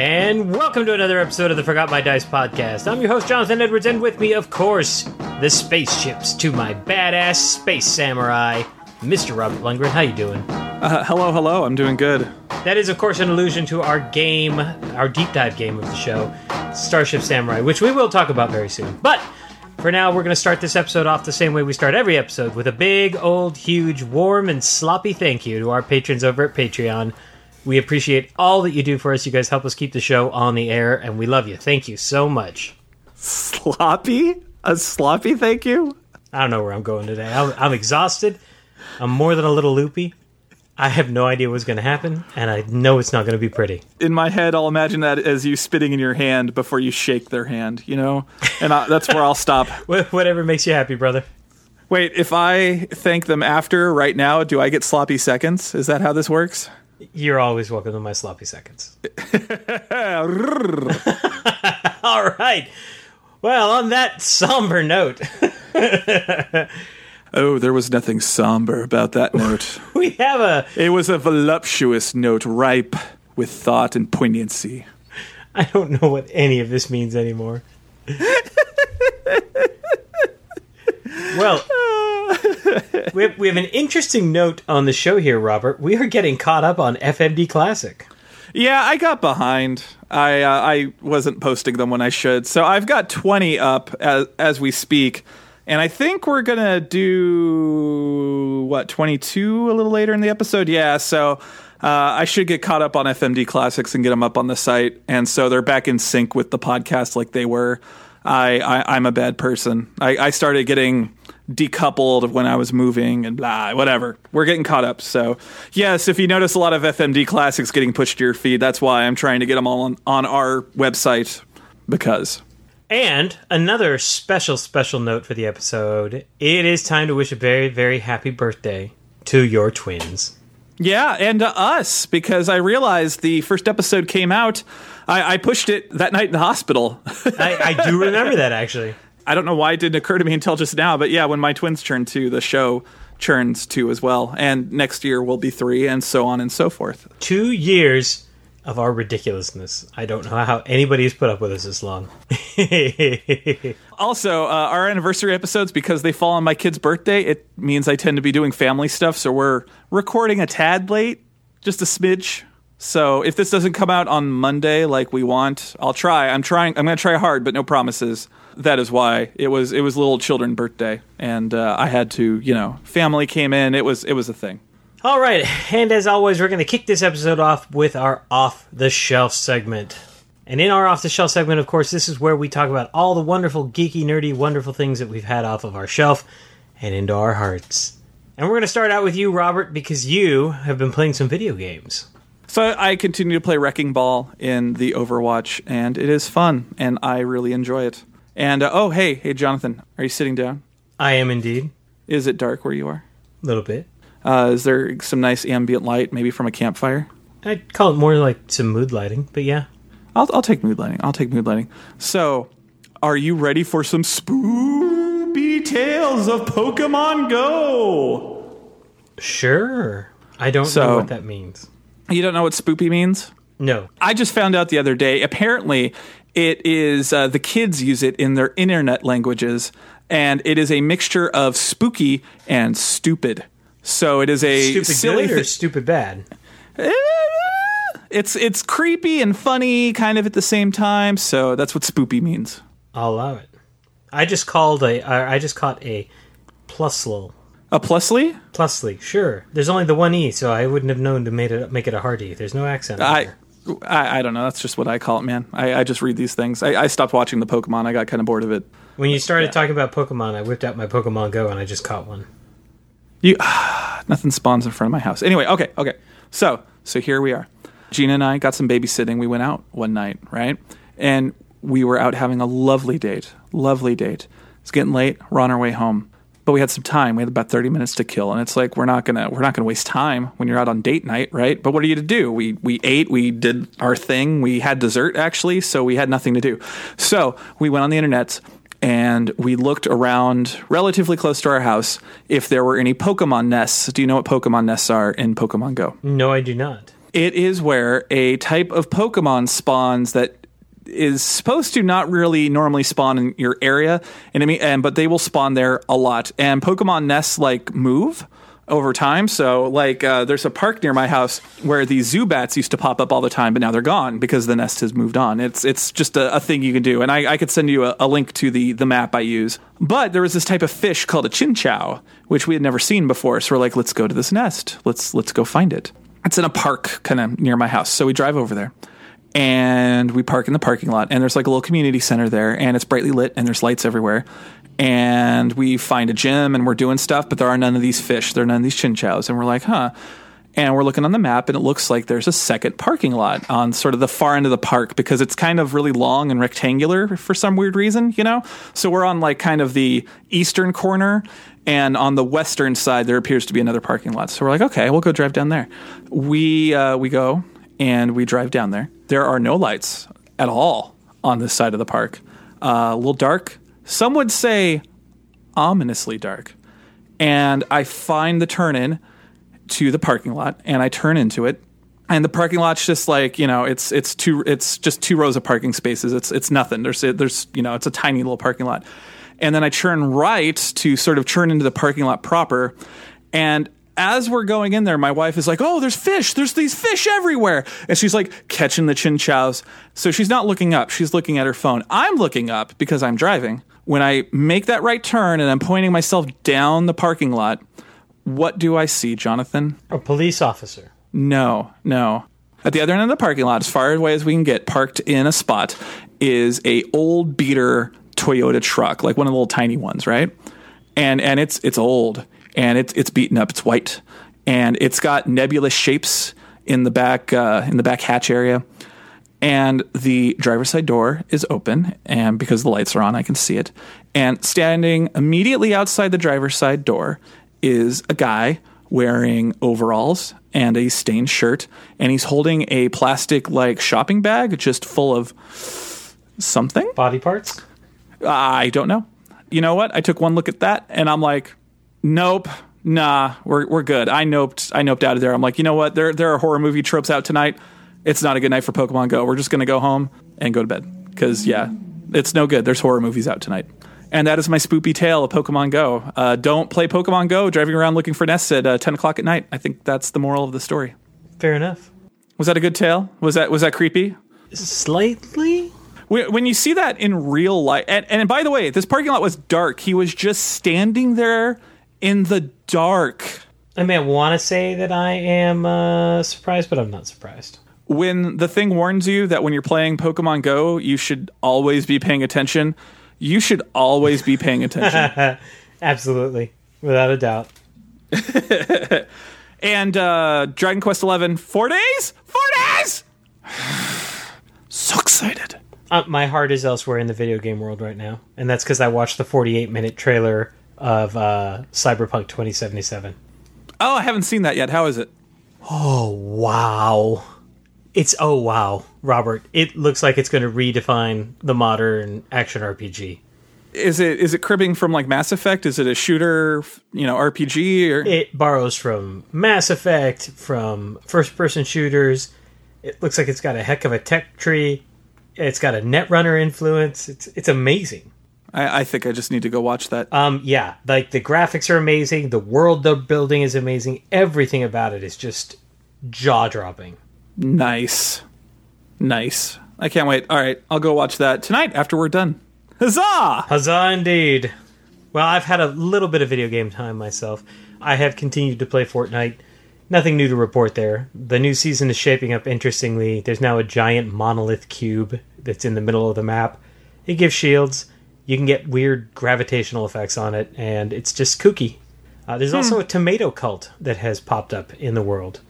And welcome to another episode of the Forgot My Dice podcast. I'm your host, Jonathan Edwards, and with me, of course, the spaceships to my badass space samurai, Mr. Robert Lundgren. How you doing? Hello. I'm doing good. That is, of course, an allusion to our game, our deep dive game of the show, Starship Samurai, which we will talk about very soon. But for now, we're going to start this episode off the same way we start every episode, with a big, old, huge, warm, and sloppy thank you to our patrons over at Patreon. We appreciate all that you do for us. You guys help us keep the show on the air, and we love you. Thank you so much. Sloppy? A sloppy thank you? I don't know where I'm going today. I'm exhausted. I'm more than a little loopy. I have no idea what's going to happen, and I know it's not going to be pretty. In my head, I'll imagine that as you spitting in your hand before you shake their hand, you know? And that's where I'll stop. Whatever makes you happy, brother. Wait, if I thank them after right now, do I get sloppy seconds? Is that how this works? You're always welcome to my sloppy seconds. All right. Well, on that somber note... Oh, there was nothing somber about that note. It was a voluptuous note, ripe with thought and poignancy. I don't know what any of this means anymore. Well, we have an interesting note on the show here, Robert. We are getting caught up on FMD Classic. Yeah, I got behind. I wasn't posting them when I should, so I've got 20 up as we speak. And I think we're going to do, 22 a little later in the episode? Yeah, so I should get caught up on FMD Classics and get them up on the site. And so they're back in sync with the podcast like they were. I'm a bad person. I started getting decoupled when I was moving and blah, whatever. We're getting caught up. So, yes, if you notice a lot of FMD Classics getting pushed to your feed, that's why I'm trying to get them all on our website because... And another special, special note for the episode. It is time to wish a very, very happy birthday to your twins. Yeah, and to us, because I realized the first episode came out. I pushed it that night in the hospital. I do remember that, actually. I don't know why it didn't occur to me until just now. But yeah, when my twins turn 2, the show turns 2 as well. And next year will be 3 and so on and so forth. 2 years of our ridiculousness. I don't know how anybody's put up with us this long. Also, our anniversary episodes, because they fall on my kid's birthday, it means I tend to be doing family stuff, so we're recording a tad late, just a smidge. So if this doesn't come out on Monday like we want, I'll try. I'm going to try hard, but no promises. That is why it was little children's birthday, and I had to, family came in. It was a thing. All right, and as always, we're going to kick this episode off with our off-the-shelf segment. And in our off-the-shelf segment, of course, this is where we talk about all the wonderful, geeky, nerdy, wonderful things that we've had off of our shelf and into our hearts. And we're going to start out with you, Robert, because you have been playing some video games. So I continue to play Wrecking Ball in the Overwatch, and it is fun, and I really enjoy it. And, hey, Jonathan, are you sitting down? I am indeed. Is it dark where you are? A little bit. Is there some nice ambient light, maybe from a campfire? I'd call it more like some mood lighting, but yeah. I'll take mood lighting. So, are you ready for some spoopy tales of Pokemon Go? Sure. I don't know what that means. You don't know what spoopy means? No. I just found out the other day. Apparently, it is the kids use it in their internet languages, and it is a mixture of spooky and stupid. So it is a stupid silly good or stupid bad. It's creepy and funny kind of at the same time. So that's what spoopy means. I'll allow it. I just caught a Plusle. A Plusle? Plusle, sure. There's only the one E, so I wouldn't have known to make it a hard E. There's no accent. I don't know. That's just what I call it, man. I just read these things. I stopped watching the Pokemon. I got kind of bored of it. When you started talking about Pokemon, I whipped out my Pokemon Go and I just caught one. Nothing spawns in front of my house. Anyway, okay. So here we are. Gina and I got some babysitting. We went out one night, right? And we were out having a lovely date. It's getting late. We're on our way home. But we had some time. We had about 30 minutes to kill. And it's like, we're not gonna waste time when you're out on date night, right? But what are you to do? We ate, we did our thing. We had dessert, actually, so we had nothing to do. So we went on the internet and we looked around relatively close to our house if there were any Pokemon nests. Do you know what Pokemon nests are in Pokemon Go? No, I do not. It is where a type of Pokemon spawns that is supposed to not really normally spawn in your area, but they will spawn there a lot. And Pokemon nests like move over time. So like there's a park near my house where these Zubats used to pop up all the time, but now they're gone because the nest has moved on. It's just a thing you can do. And I could send you a link to the map I use. But there was this type of fish called a Chinchou, which we had never seen before. So we're like, let's go to this nest. Let's go find it. It's in a park kind of near my house. So we drive over there. And we park in the parking lot, and there's like a little community center there, and it's brightly lit, and there's lights everywhere. And we find a gym, and we're doing stuff, but there are none of these fish. There are none of these Chinchous. And we're like, huh. And we're looking on the map, and it looks like there's a second parking lot on sort of the far end of the park, because it's kind of really long and rectangular for some weird reason, you know? So we're on like kind of the eastern corner, and on the western side, there appears to be another parking lot. So we're like, okay, we'll go drive down there. We go, and we drive down there. There are no lights at all on this side of the park. A little dark. Some would say ominously dark. And I find the turn in to the parking lot, and I turn into it. And the parking lot's just like, you know, it's just two rows of parking spaces. It's nothing. There's you know, it's a tiny little parking lot. And then I turn right to sort of turn into the parking lot proper, and as we're going in there, my wife is like, oh, there's fish. There's these fish everywhere. And she's like catching the Chinchous. So she's not looking up. She's looking at her phone. I'm looking up because I'm driving. When I make that right turn and I'm pointing myself down the parking lot, what do I see, Jonathan? A police officer. No. At the other end of the parking lot, as far away as we can get, parked in a spot, is a old beater Toyota truck, like one of the little tiny ones, right? And it's old. And it's beaten up. It's white, and it's got nebulous shapes in the back hatch area. And the driver's side door is open, and because the lights are on, I can see it. And standing immediately outside the driver's side door is a guy wearing overalls and a stained shirt, and he's holding a plastic like shopping bag just full of something. Body parts? I don't know. You know what? I took one look at that, and I'm like, nope. Nah, we're good. I noped out of there. I'm like, you know what? There are horror movie tropes out tonight. It's not a good night for Pokemon Go. We're just going to go home and go to bed. Because, yeah, it's no good. There's horror movies out tonight. And that is my spoopy tale of Pokemon Go. Don't play Pokemon Go driving around looking for nests at 10 o'clock at night. I think that's the moral of the story. Fair enough. Was that a good tale? Was that creepy? Slightly? When you see that in real life. And by the way, this parking lot was dark. He was just standing there in the dark. I mean, I want to say that I am surprised, but I'm not surprised. When the thing warns you that when you're playing Pokemon Go, you should always be paying attention. You should always be paying attention. Absolutely. Without a doubt. And Dragon Quest XI, 4 days? 4 days! So excited. My heart is elsewhere in the video game world right now. And that's because I watched the 48-minute trailer of Cyberpunk 2077. Oh, I haven't seen that yet. How is it? Oh, wow. Robert. It looks like it's going to redefine the modern action RPG. Is it cribbing from like Mass Effect? Is it a shooter, you know, RPG? Or? It borrows from Mass Effect, from first-person shooters. It looks like it's got a heck of a tech tree. It's got a Netrunner influence. It's amazing. I think I just need to go watch that. Yeah, like the graphics are amazing. The world they're building is amazing. Everything about it is just jaw-dropping. Nice. I can't wait. All right, I'll go watch that tonight after we're done. Huzzah! Huzzah indeed. Well, I've had a little bit of video game time myself. I have continued to play Fortnite. Nothing new to report there. The new season is shaping up interestingly. There's now a giant monolith cube that's in the middle of the map. It gives shields. You can get weird gravitational effects on it, and it's just kooky. There's also a tomato cult that has popped up in the world.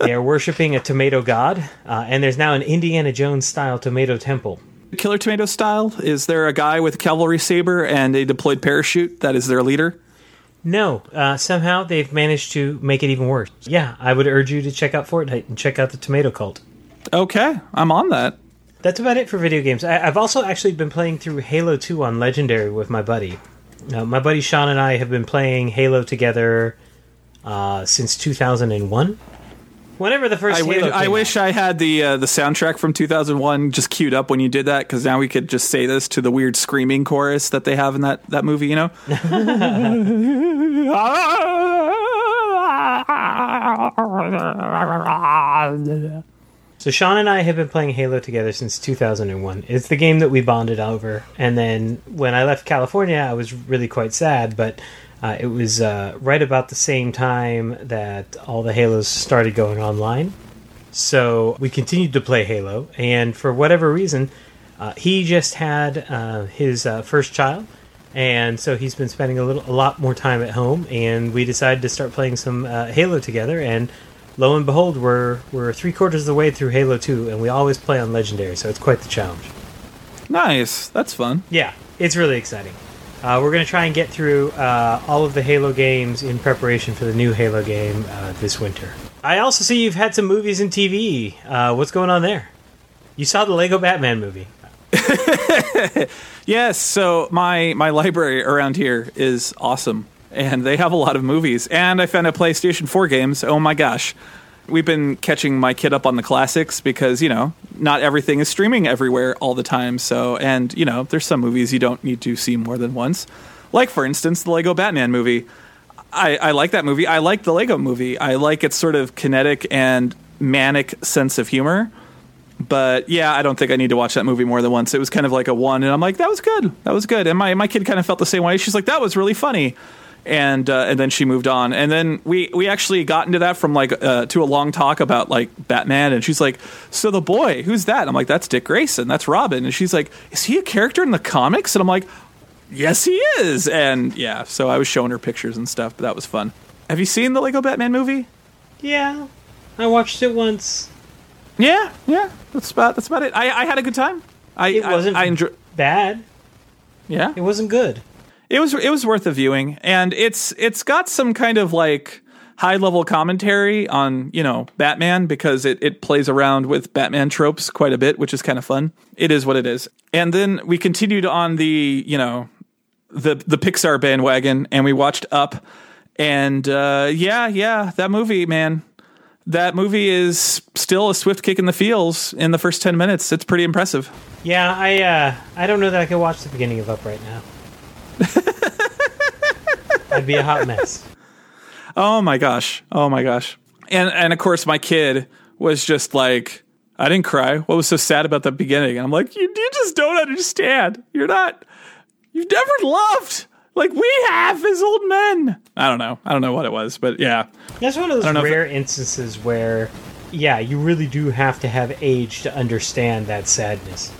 They are worshipping a tomato god, and there's now an Indiana Jones-style tomato temple. Killer Tomato style? Is there a guy with a cavalry saber and a deployed parachute that is their leader? No. Somehow they've managed to make it even worse. Yeah, I would urge you to check out Fortnite and check out the Tomato Cult. Okay, I'm on that. That's about it for video games. I've also actually been playing through Halo 2 on Legendary with my buddy. My buddy Sean and I have been playing Halo together since 2001. Whenever the first Halo came out. I wish I had the soundtrack from 2001 just queued up when you did that, because now we could just say this to the weird screaming chorus that they have in that movie, you know? So Sean and I have been playing Halo together since 2001. It's the game that we bonded over. And then when I left California, I was really quite sad, but... it was right about the same time that all the Halos started going online. So we continued to play Halo, and for whatever reason, he just had his first child, and so he's been spending a lot more time at home, and we decided to start playing some Halo together, and lo and behold, we're three-quarters of the way through Halo 2, and we always play on Legendary, so it's quite the challenge. Nice. That's fun. Yeah, it's really exciting. We're going to try and get through all of the Halo games in preparation for the new Halo game this winter. I also see you've had some movies and TV. What's going on there? You saw the LEGO Batman movie. Yes, so my library around here is awesome, and they have a lot of movies. And I found a PlayStation 4 games. Oh my gosh. We've been catching my kid up on the classics because, you know, not everything is streaming everywhere all the time. So, and, you know, there's some movies you don't need to see more than once. Like, for instance, the LEGO Batman movie. I like that movie. I like the LEGO movie. I like its sort of kinetic and manic sense of humor. But, yeah, I don't think I need to watch that movie more than once. It was kind of like a one, and I'm like, that was good. That was good. And my kid kind of felt the same way. She's like, that was really funny. And then she moved on, and then we actually got into that from like to a long talk about like Batman, and she's like, so the boy, who's that? And I'm like, that's Dick Grayson, that's Robin. And she's like, is he a character in the comics? And I'm like, yes, he is. And yeah, so I was showing her pictures and stuff, but that was fun. Have you seen the LEGO Batman movie? Yeah, I watched it once. Yeah, that's about it. I had a good time. It wasn't bad. Yeah, it wasn't good. It was worth a viewing, and it's got some kind of like high level commentary on, you know, Batman, because it plays around with Batman tropes quite a bit, which is kind of fun. It is what it is. And then we continued on the, you know, the Pixar bandwagon, and we watched Up, and yeah, that movie, man. That movie is still a swift kick in the feels in the first 10 minutes. It's pretty impressive. Yeah, I don't know that I can watch the beginning of Up right now. I'd be a hot mess. Oh my gosh. And of course my kid was just like, I didn't cry. What was so sad about the beginning? And I'm like, you just don't understand. You've never loved like we have as old men. I don't know what it was, but yeah. That's one of those rare instances where, yeah, you really do have to have age to understand that sadness.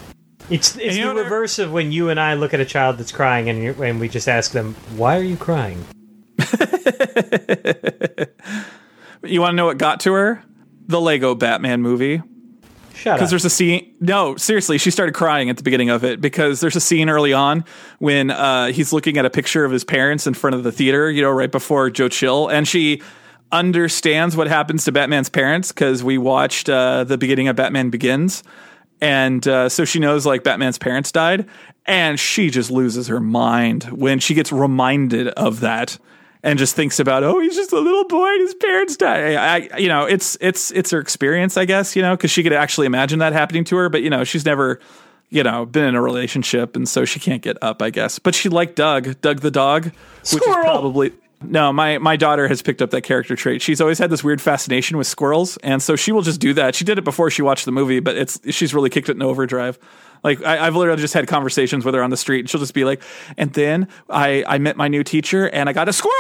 It's the reverse of when you and I look at a child that's crying and we just ask them, why are you crying? You want to know what got to her? The LEGO Batman movie. Shut up. Because there's a scene. No, seriously, she started crying at the beginning of it because there's a scene early on when he's looking at a picture of his parents in front of the theater, you know, right before Joe Chill. And she understands what happens to Batman's parents because we watched the beginning of Batman Begins. And so she knows, like, Batman's parents died, and she just loses her mind when she gets reminded of that and just thinks about, oh, he's just a little boy and his parents died. You know, it's her experience, I guess, you know, because she could actually imagine that happening to her. But, you know, she's never, you know, been in a relationship, and so she can't get up, I guess. But she liked Doug the dog, Squirrel! Which is probably... No, my daughter has picked up that character trait. She's always had this weird fascination with squirrels, and so she will just do that. She did it before she watched the movie, but she's really kicked it in overdrive. Like, I've literally just had conversations with her on the street, and she'll just be like, and then I met my new teacher, and I got a squirrel!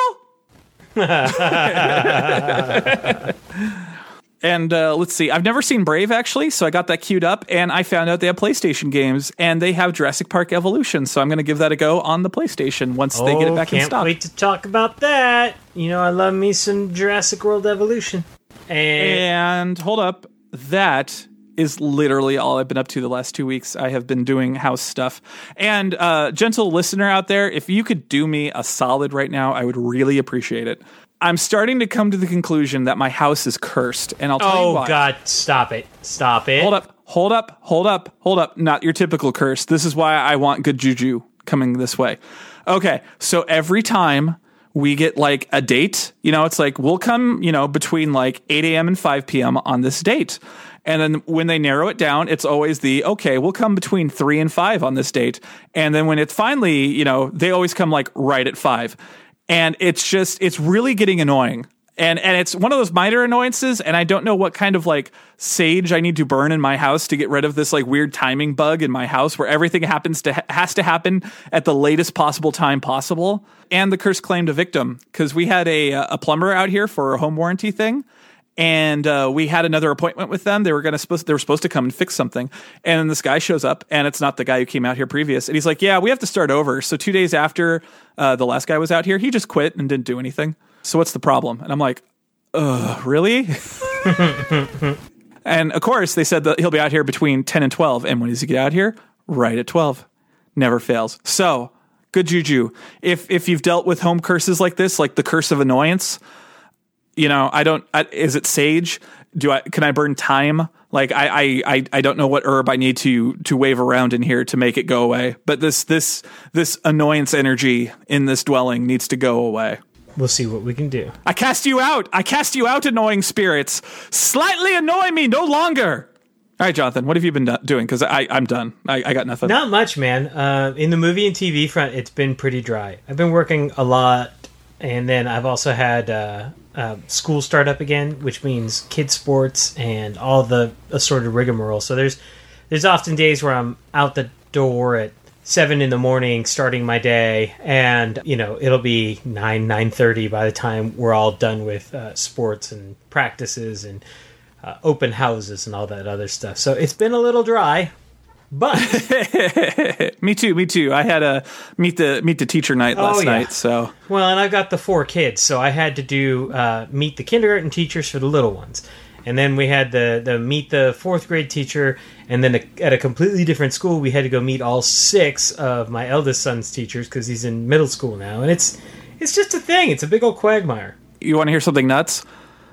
And let's see, I've never seen Brave, actually, so I got that queued up, and I found out they have PlayStation games, and they have Jurassic Park Evolution, so I'm going to give that a go on the PlayStation once they get it back in stock. Can't wait to talk about that. You know, I love me some Jurassic World Evolution. And hold up, that is literally all I've been up to the last 2 weeks. I have been doing house stuff. And gentle listener out there, if you could do me a solid right now, I would really appreciate it. I'm starting to come to the conclusion that my house is cursed, and I'll tell you why. Oh, God, stop it. Stop it. Hold up. Not your typical curse. This is why I want good juju coming this way. Okay, so every time we get, like, a date, you know, it's like, we'll come, you know, between, like, 8 a.m. and 5 p.m. on this date. And then when they narrow it down, it's always the, okay, we'll come between 3 and 5 on this date. And then when it's finally, you know, they always come, like, right at 5. And it's just, it's really getting annoying. And it's one of those minor annoyances, and I don't know what kind of, like, sage I need to burn in my house to get rid of this, like, weird timing bug in my house where everything happens to has to happen at the latest possible time possible. And the curse claimed a victim, because we had a plumber out here for a home warranty thing, and we had another appointment with them. They were supposed to come and fix something, and then this guy shows up, and it's not the guy who came out here previous, and he's like, yeah, we have to start over. So 2 days after the last guy was out here, he just quit and didn't do anything. So what's the problem? And I'm like, ugh, really? And of course, they said that he'll be out here between 10 and 12. And when does he get out here? Right at 12. Never fails. So, good juju. If you've dealt with home curses like this, like the curse of annoyance, you know, is it sage? Can I burn time? Like, I don't know what herb I need to wave around in here to make it go away. But this annoyance energy in this dwelling needs to go away. We'll see what we can do. I cast you out. I cast you out, annoying spirits. Slightly annoy me no longer. All right, Jonathan, what have you been doing? Because I'm done. I got nothing. Not much, man. In the movie and TV front, it's been pretty dry. I've been working a lot. And then I've also had school start up again, which means kids sports and all the assorted rigmarole. So there's often days where I'm out the door at 7 in the morning starting my day, and you know it'll be 9:30 by the time we're all done with sports and practices and open houses and all that other stuff. So it's been a little dry, but me too. I had a meet the teacher night last night. So well, and I've got the 4 kids, so I had to do meet the kindergarten teachers for the little ones. And then we had the meet the 4th grade teacher, and then at a completely different school, we had to go meet all 6 of my eldest son's teachers because he's in middle school now, and it's just a thing. It's a big old quagmire. You want to hear something nuts?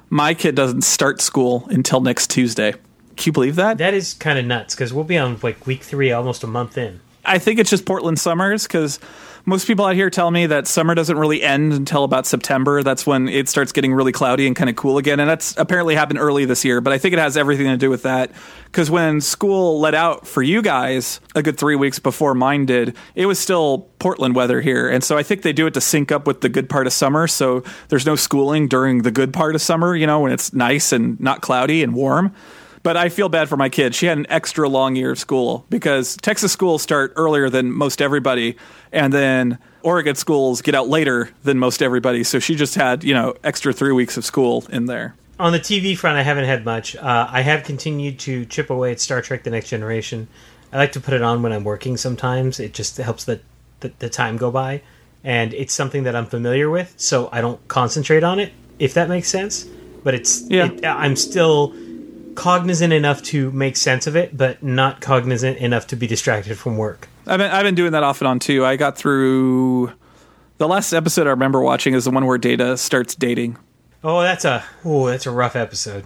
My kid doesn't start school until next Tuesday. Can you believe that? That is kind of nuts because we'll be on like week 3, almost a month in. I think it's just Portland summers because most people out here tell me that summer doesn't really end until about September. That's when it starts getting really cloudy and kind of cool again. And that's apparently happened early this year, but I think it has everything to do with that. Because when school let out for you guys a good 3 weeks before mine did, it was still Portland weather here. And so I think they do it to sync up with the good part of summer. So there's no schooling during the good part of summer, you know, when it's nice and not cloudy and warm. But I feel bad for my kid. She had an extra long year of school because Texas schools start earlier than most everybody, and then Oregon schools get out later than most everybody. So she just had, you know, extra 3 weeks of school in there. On the TV front, I haven't had much. I have continued to chip away at Star Trek The Next Generation. I like to put it on when I'm working sometimes. It just helps the time go by. And it's something that I'm familiar with, so I don't concentrate on it, if that makes sense. But it's I'm still cognizant enough to make sense of it, but not cognizant enough to be distracted from work. I've been doing that off and on too. I got through the last episode I remember watching is the one where Data starts dating. Oh, that's a rough episode.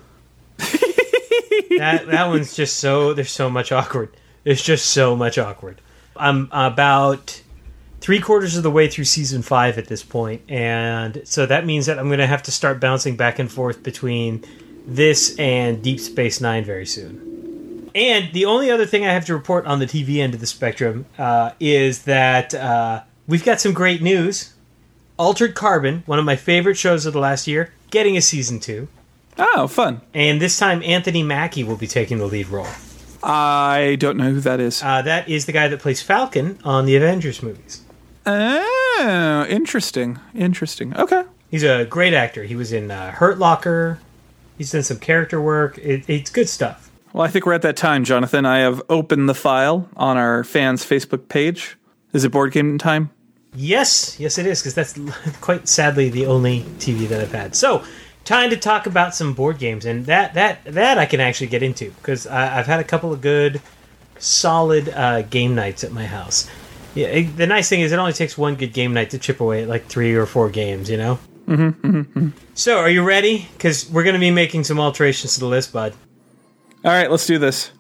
that one's just so there's so much awkward. There's just so much awkward. I'm about 3/4 of the way through season 5 at this point, and so that means that I'm going to have to start bouncing back and forth between this and Deep Space Nine very soon. And the only other thing I have to report on the TV end of the spectrum is that we've got some great news. Altered Carbon, one of my favorite shows of the last year, getting a season 2. Oh, fun. And this time Anthony Mackie will be taking the lead role. I don't know who that is. That is the guy that plays Falcon on the Avengers movies. Oh, interesting. Okay. He's a great actor. He was in Hurt Locker. He's done some character work. It's good stuff. Well, I think we're at that time, Jonathan. I have opened the file on our fans' Facebook page. Is it board game time? Yes. Yes, it is, because that's quite sadly the only TV that I've had. So time to talk about some board games, and that I can actually get into, because I've had a couple of good, solid game nights at my house. Yeah, the nice thing is it only takes one good game night to chip away at like 3 or 4 games, you know? Mm-hmm, mm-hmm. So, are you ready? Because we're going to be making some alterations to the list, bud. All right, let's do this.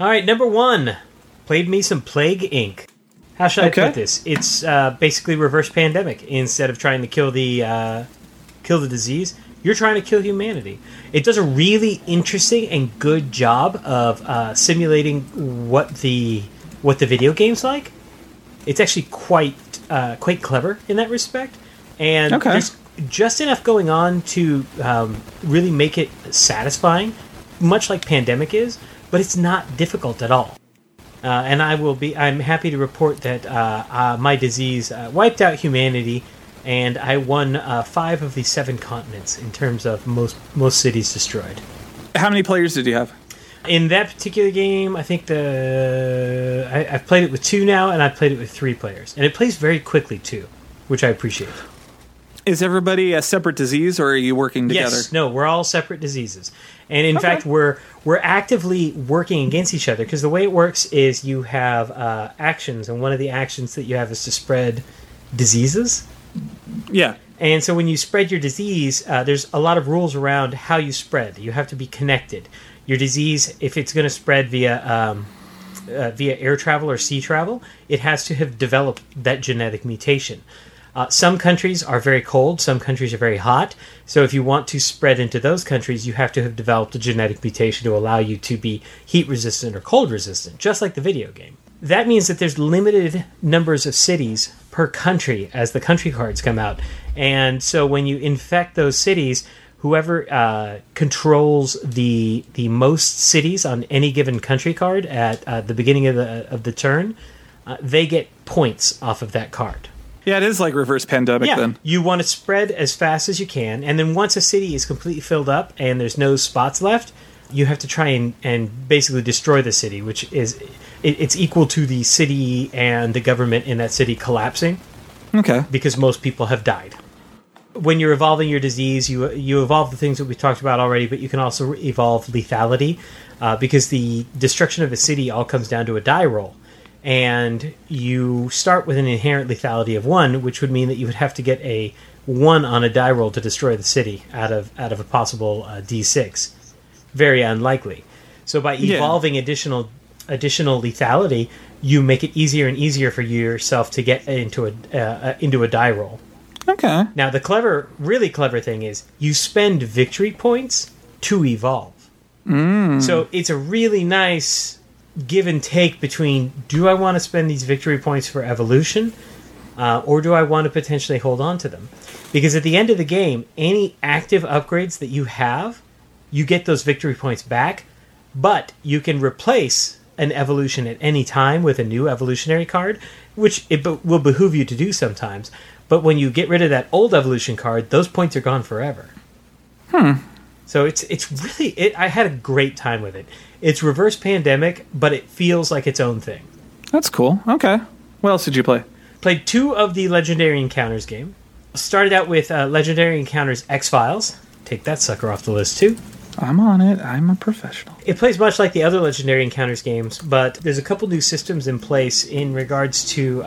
All right, number 1. Played me some Plague Inc. How should I put this? It's basically reverse pandemic. Instead of trying to kill the disease, you're trying to kill humanity. It does a really interesting and good job of simulating what the video game's like. It's actually quite clever in that respect, and there's just enough going on to really make it satisfying, much like Pandemic is, but it's not difficult at all. And I'm happy to report that my disease wiped out humanity. And I won 5 of the 7 continents in terms of most cities destroyed. How many players did you have? In that particular game, I think I've played it with 2 now, and I've played it with 3 players. And it plays very quickly, too, which I appreciate. Is everybody a separate disease, or are you working together? Yes, no, we're all separate diseases. And in fact, we're actively working against each other, because the way it works is you have actions, and one of the actions that you have is to spread diseases. Yeah. And so when you spread your disease, there's a lot of rules around how you spread. You have to be connected. Your disease, if it's going to spread via air travel or sea travel, it has to have developed that genetic mutation. Some countries are very cold. Some countries are very hot. So if you want to spread into those countries, you have to have developed a genetic mutation to allow you to be heat resistant or cold resistant, just like the video game. That means that there's limited numbers of cities per country as the country cards come out. And so when you infect those cities, whoever controls the most cities on any given country card at the beginning of the turn, they get points off of that card. Yeah, it is like reverse pandemic then. You want to spread as fast as you can. And then once a city is completely filled up and there's no spots left, you have to try and basically destroy the city, which is... It's equal to the city and the government in that city collapsing. Okay. Because most people have died. When you're evolving your disease, you evolve the things that we talked about already, but you can also evolve lethality, because the destruction of a city all comes down to a die roll. And you start with an inherent lethality of 1, which would mean that you would have to get a 1 on a die roll to destroy the city out of a possible D6. Very unlikely. So by evolving additional lethality, you make it easier and easier for yourself to get into a die roll. Okay. Now the really clever thing is you spend victory points to evolve. So it's a really nice give and take between, do I want to spend these victory points for evolution, or do I want to potentially hold on to them? Because at the end of the game, any active upgrades that you have, you get those victory points back, but you can replace an evolution at any time with a new evolutionary card, which it will behoove you to do sometimes. But when you get rid of that old evolution card, those points are gone forever. So it's really... I had a great time with it. It's reverse pandemic, but it feels like its own thing. That's cool. Okay. What else did you play? Played 2 of the Legendary Encounters game. Started out with Legendary Encounters X-Files. Take that sucker off the list, too. I'm on it. I'm a professional. It plays much like the other Legendary Encounters games, but there's a couple new systems in place in regards to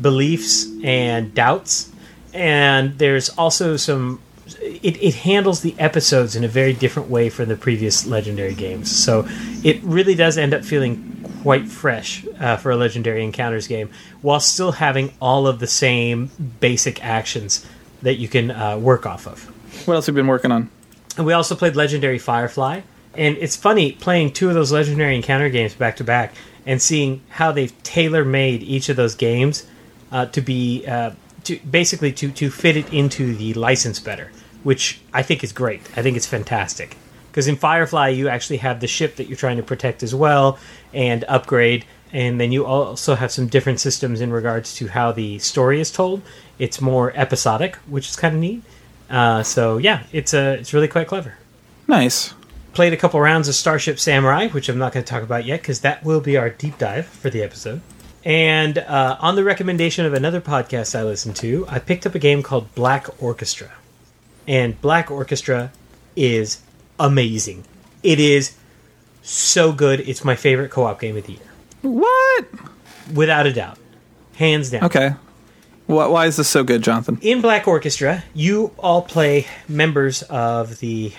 beliefs and doubts. And there's also some... It handles the episodes in a very different way from the previous Legendary games. So it really does end up feeling quite fresh for a Legendary Encounters game, while still having all of the same basic actions that you can work off of. What else have you been working on? And we also played Legendary Firefly. And it's funny playing 2 of those Legendary Encounter games back to back and seeing how they've tailor-made each of those games to be to fit it into the license better, which I think is great. I think it's fantastic. Because in Firefly, you actually have the ship that you're trying to protect as well and upgrade. And then you also have some different systems in regards to how the story is told. It's more episodic, which is kind of neat. It's really quite clever. Nice. Played a couple rounds of Starship Samurai, which I'm not going to talk about yet, because that will be our deep dive for the episode. And on the recommendation of another podcast I listened to, I picked up a game called Black Orchestra. And Black Orchestra is amazing. It is so good. It's my favorite co-op game of the year. What? Without a doubt. Hands down. Okay. Why is this so good, Jonathan? In Black Orchestra, you all play members of the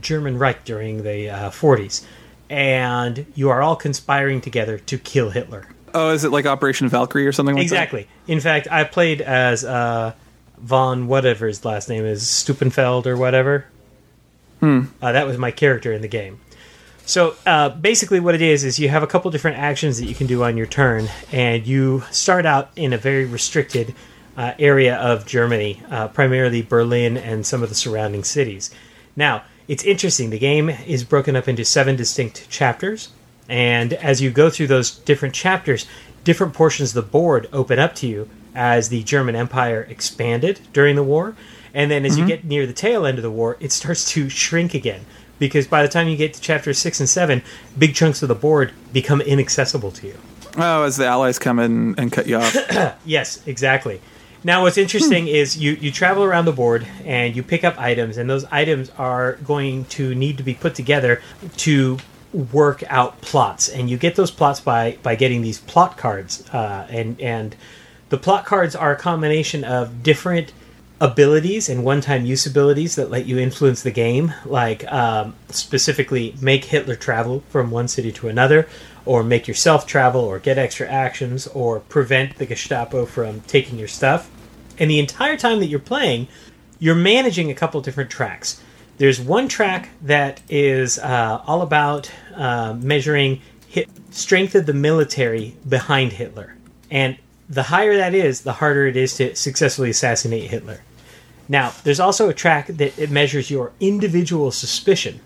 German Reich during the 40s. And you are all conspiring together to kill Hitler. Oh, is it like Operation Valkyrie or something like that? Exactly. In fact, I played as Von whatever his last name is, Stupenfeld or whatever. That was my character in the game. So basically what it is you have a couple different actions that you can do on your turn, and you start out in a very restricted area of Germany, primarily Berlin and some of the surrounding cities. Now, it's interesting. The game is broken up into 7 distinct chapters, and as you go through those different chapters, different portions of the board open up to you as the German Empire expanded during the war, and then as you get near the tail end of the war, it starts to shrink again. Because by the time you get to chapters 6 and 7, big chunks of the board become inaccessible to you. Oh, as the allies come in and cut you off. Yes, exactly. Now, what's interesting is you travel around the board and you pick up items, and those items are going to need to be put together to work out plots. And you get those plots by getting these plot cards. And the plot cards are a combination of different abilities and one-time use abilities that let you influence the game, like specifically make Hitler travel from one city to another, or make yourself travel, or get extra actions, or prevent the Gestapo from taking your stuff. And the entire time that you're playing, you're managing a couple different tracks. There's one track that is all about measuring strength of the military behind Hitler, and the higher that is, the harder it is to successfully assassinate Hitler. Now, there's also a track that it measures your individual suspicion,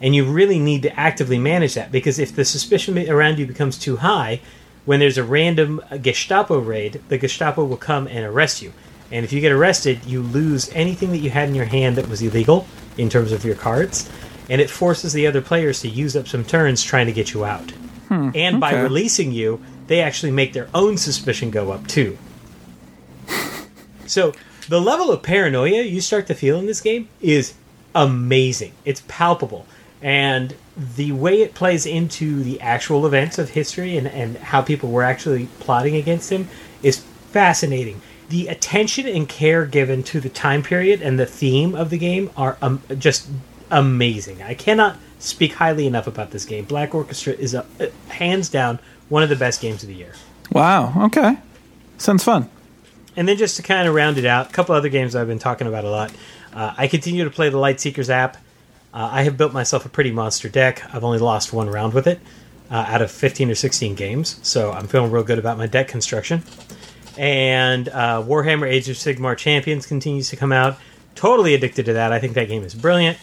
and you really need to actively manage that, because if the suspicion around you becomes too high, when there's a random Gestapo raid, the Gestapo will come and arrest you. And if you get arrested, you lose anything that you had in your hand that was illegal in terms of your cards, and it forces the other players to use up some turns trying to get you out. And by releasing you, they actually make their own suspicion go up, too. So the level of paranoia you start to feel in this game is amazing. It's palpable. And the way it plays into the actual events of history and how people were actually plotting against him is fascinating. The attention and care given to the time period and the theme of the game are just amazing. I cannot speak highly enough about this game. Black Orchestra is, hands down, one of the best games of the year. Wow, okay. Sounds fun. And then just to kind of round it out, a couple other games I've been talking about a lot. I continue to play the Lightseekers app. I have built myself a pretty monster deck. I've only lost one round with it out of 15 or 16 games, so I'm feeling real good about my deck construction. And Warhammer Age of Sigmar Champions continues to come out. Totally addicted to that. I think that game is brilliant.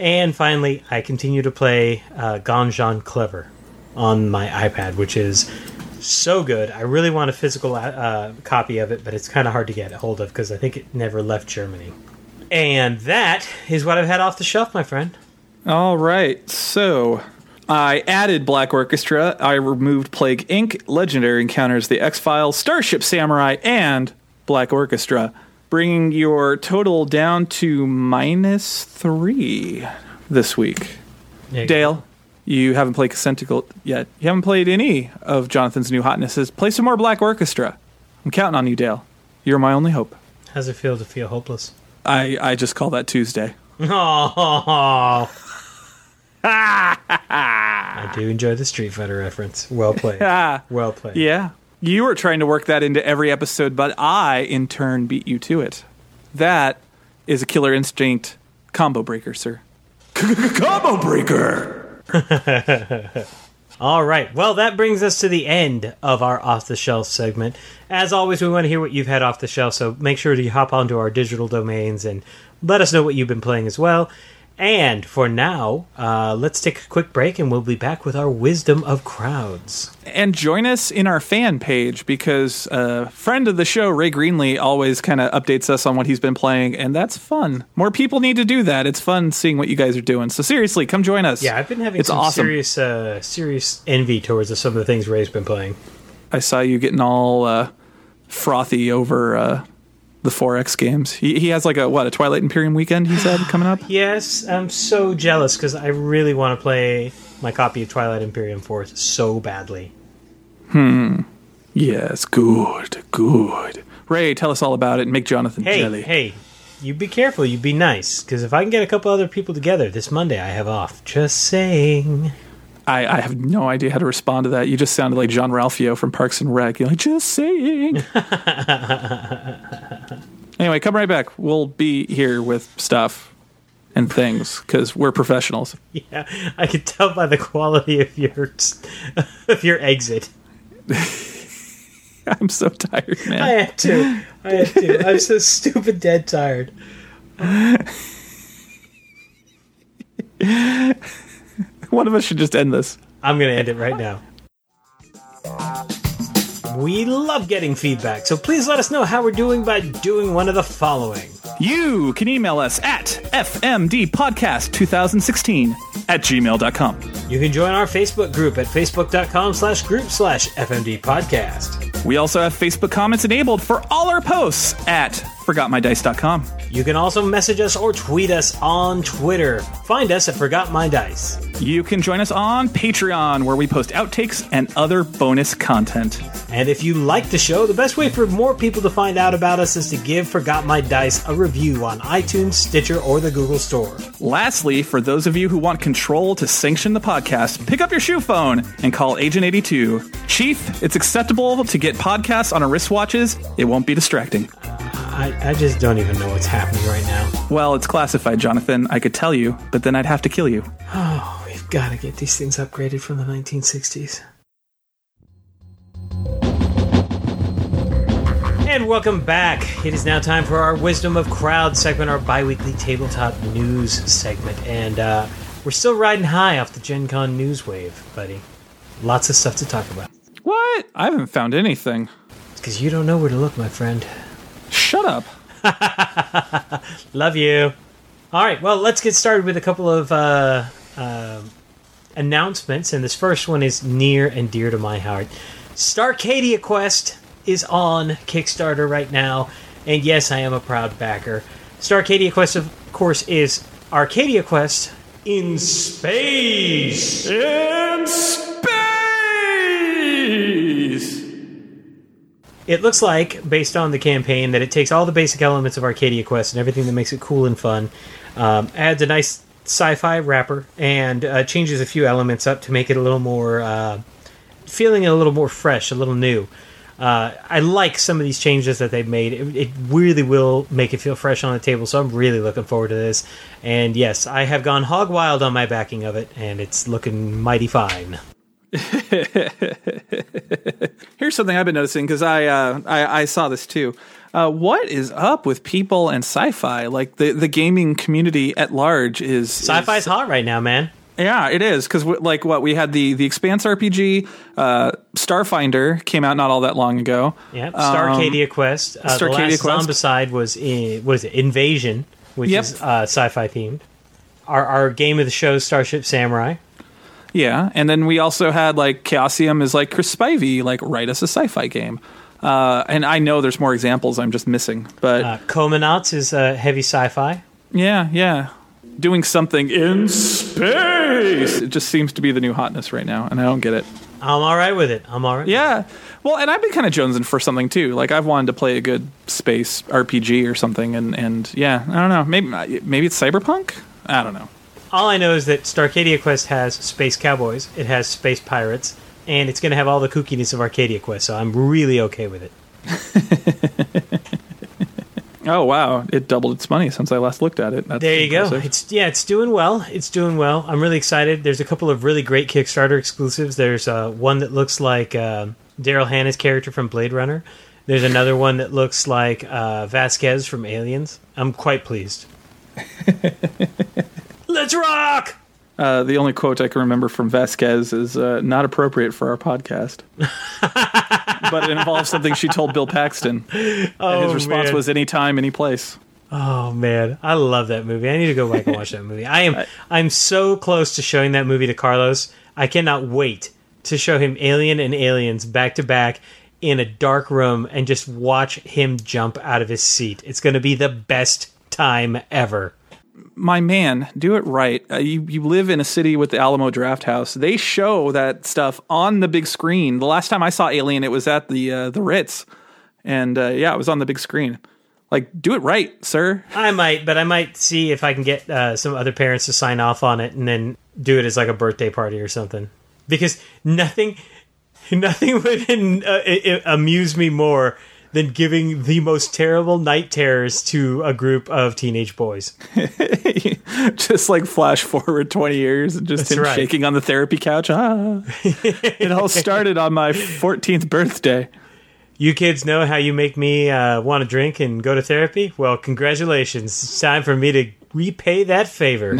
And finally, I continue to play Ganjan Clever on my iPad, which is so good. I really want a physical copy of it, but it's kind of hard to get a hold of because I think it never left Germany. And that is what I've had off the shelf, my friend. All right, so I added Black Orchestra, I removed Plague Inc, Legendary Encounters, The X-Files, Starship Samurai, and Black Orchestra, bringing your total down to -3 this week. Dale? You haven't played Consentical yet. You haven't played any of Jonathan's new hotnesses. Play some more Black Orchestra. I'm counting on you, Dale. You're my only hope. How's it feel to feel hopeless? I just call that Tuesday. Oh. I do enjoy the Street Fighter reference. Well played. Well played. Yeah. You were trying to work that into every episode, but I, in turn, beat you to it. That is a Killer Instinct combo breaker, sir. Combo breaker! All right, well, that brings us to the end of our off the shelf segment. As always, we want to hear what you've had off the shelf, so make sure to hop onto our digital domains and let us know what you've been playing as well. And for now, let's take a quick break and we'll be back with our wisdom of crowds. And join us in our fan page, because a friend of the show, Ray Greenlee, always kind of updates us on what he's been playing, and that's fun. More people need to do that. It's fun seeing what you guys are doing. So seriously, come join us. Yeah, I've been having serious envy towards some of the things Ray's been playing. I saw you getting all frothy over the 4X games. He has like a Twilight Imperium weekend, he said, coming up? Yes, I'm so jealous because I really want to play my copy of Twilight Imperium 4 so badly. Yes, good. Ray, tell us all about it and make Jonathan jelly. Hey, you be careful, you be nice, because if I can get a couple other people together this Monday, I have off. Just saying. I have no idea how to respond to that. You just sounded like John Ralphio from Parks and Rec. You're like, just saying. Anyway, come right back. We'll be here with stuff and things because we're professionals. Yeah, I can tell by the quality of your exit. I'm so tired, man. I had to. I'm so stupid dead tired. One of us should just end this. I'm going to end it right now. We love getting feedback, so please let us know how we're doing by doing one of the following. You can email us at fmdpodcast2016 at gmail.com. You can join our Facebook group at facebook.com/group/fmdpodcast. We also have Facebook comments enabled for all our posts at forgotmydice.com. You can also message us or tweet us on Twitter. Find us at Forgot My Dice. You can join us on Patreon, where we post outtakes and other bonus content. And if you like the show, the best way for more people to find out about us is to give Forgot My Dice a review on iTunes, Stitcher, or the Google Store. Lastly, for those of you who want control to sanction the podcast, pick up your shoe phone and call Agent 82. Chief, it's acceptable to get podcasts on our wristwatches. It won't be distracting. I just don't even know what's happening right now. Well, it's classified, Jonathan. I could tell you, but then I'd have to kill you. Oh, we've got to get these things upgraded from the 1960s. And welcome back. It is now time for our Wisdom of Crowd segment, our bi-weekly tabletop news segment. And we're still riding high off the Gen Con news wave, buddy. Lots of stuff to talk about. What? I haven't found anything. It's because you don't know where to look, my friend. Shut up. Love you. All right, well, let's get started with a couple of announcements, and this first one is near and dear to my heart. Starcadia Quest is on Kickstarter right now, and yes, I am a proud backer. Starcadia Quest, of course, is Arcadia Quest in space! In space! It looks like, based on the campaign, that it takes all the basic elements of Arcadia Quest and everything that makes it cool and fun, adds a nice sci-fi wrapper, and changes a few elements up to make it a little more... feeling a little more fresh, a little new. I like some of these changes that they've made. It really will make it feel fresh on the table, so I'm really looking forward to this. And yes, I have gone hog wild on my backing of it, and it's looking mighty fine. Here's something I've been noticing because I saw this too. What is up with people and sci-fi? Like the gaming community at large is sci-fi's hot right now, man. Yeah, it is because like what we had the Expanse RPG, Starfinder came out not all that long ago. Yeah, Starcadia Quest. Starcadia Quest. Zombicide was Invasion, which is sci-fi themed. Our game of the show, Starship Samurai. Yeah, and then we also had, like, Chaosium is like, Chris Spivey, like, write us a sci-fi game. And I know there's more examples I'm just missing, but... Comanauts is heavy sci-fi. Yeah. Doing something in space! It just seems to be the new hotness right now, and I don't get it. I'm all right with it. Yeah. Well, and I've been kind of jonesing for something, too. Like, I've wanted to play a good space RPG or something, and yeah, I don't know. Maybe it's Cyberpunk? I don't know. All I know is that Starcadia Quest has space cowboys, it has space pirates, and it's going to have all the kookiness of Arcadia Quest, so I'm really okay with it. Oh, wow. It doubled its money since I last looked at it. That's there you impressive. Go. It's doing well. I'm really excited. There's a couple of really great Kickstarter exclusives. There's one that looks like Daryl Hannah's character from Blade Runner. There's another one that looks like Vasquez from Aliens. I'm quite pleased. Let's rock! The only quote I can remember from Vasquez is not appropriate for our podcast. But it involves something she told Bill Paxton. And his response was anytime, any place. Oh, man. I love that movie. I need to go back and watch that movie. I'm so close to showing that movie to Carlos. I cannot wait to show him Alien and Aliens back to back in a dark room and just watch him jump out of his seat. It's going to be the best time ever. My man, do it right. You live in a city with the Alamo Drafthouse. They show that stuff on the big screen. The last time I saw Alien, it was at the Ritz. And yeah, it was on the big screen. Like, do it right, sir. I might see if I can get some other parents to sign off on it and then do it as like a birthday party or something. Because nothing would amuse me more than giving the most terrible night terrors to a group of teenage boys. Just like flash forward 20 years and just shaking on the therapy couch. Ah, it all started on my 14th birthday. You kids know how you make me want to drink and go to therapy? Well, congratulations. It's time for me to repay that favor.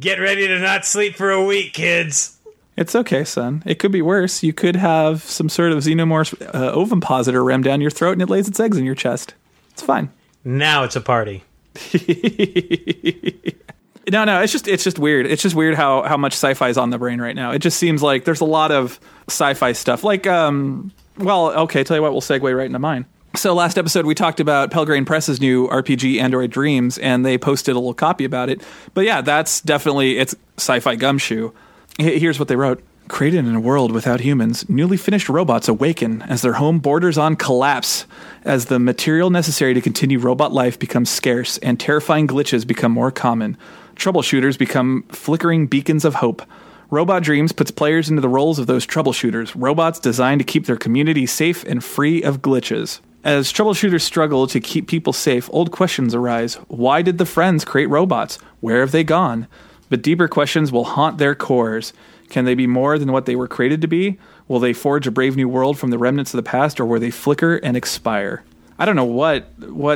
Get ready to not sleep for a week, kids. It's okay, son. It could be worse. You could have some sort of xenomorph ovipositor ram down your throat and it lays its eggs in your chest. It's fine. Now it's a party. No, it's just weird. It's just weird how much sci-fi is on the brain right now. It just seems like there's a lot of sci-fi stuff. Like, tell you what, we'll segue right into mine. So last episode, we talked about Pelgrane Press's new RPG, Android Dreams, and they posted a little copy about it. But yeah, that's definitely, it's sci-fi gumshoe. Here's what they wrote. Created in a world without humans, newly finished robots awaken as their home borders on collapse, as the material necessary to continue robot life becomes scarce and terrifying glitches become more common. Troubleshooters become flickering beacons of hope. Robot Dreams puts players into the roles of those troubleshooters, robots designed to keep their community safe and free of glitches. As troubleshooters struggle to keep people safe, old questions arise. Why did the friends create robots? Where have they gone? But deeper questions will haunt their cores. Can they be more than what they were created to be? Will they forge a brave new world from the remnants of the past, or will they flicker and expire? I don't know what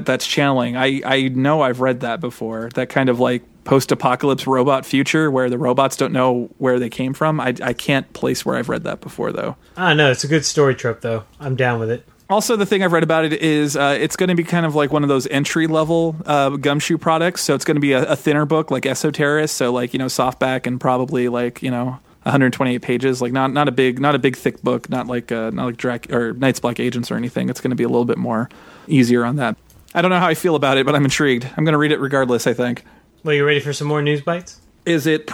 that's channeling. I know I've read that before. That kind of like post-apocalypse robot future where the robots don't know where they came from. I can't place where I've read that before, though. Ah, no, it's a good story trope, though. I'm down with it. Also, the thing I've read about it is it's going to be kind of like one of those entry-level gumshoe products. So it's going to be a thinner book, like Esoterrorist. So like, softback and probably like, 128 pages. Like not a big thick book. Not like Knight's Black Agents or anything. It's going to be a little bit more easier on that. I don't know how I feel about it, but I'm intrigued. I'm going to read it regardless, I think. Well, you ready for some more news bites? Does it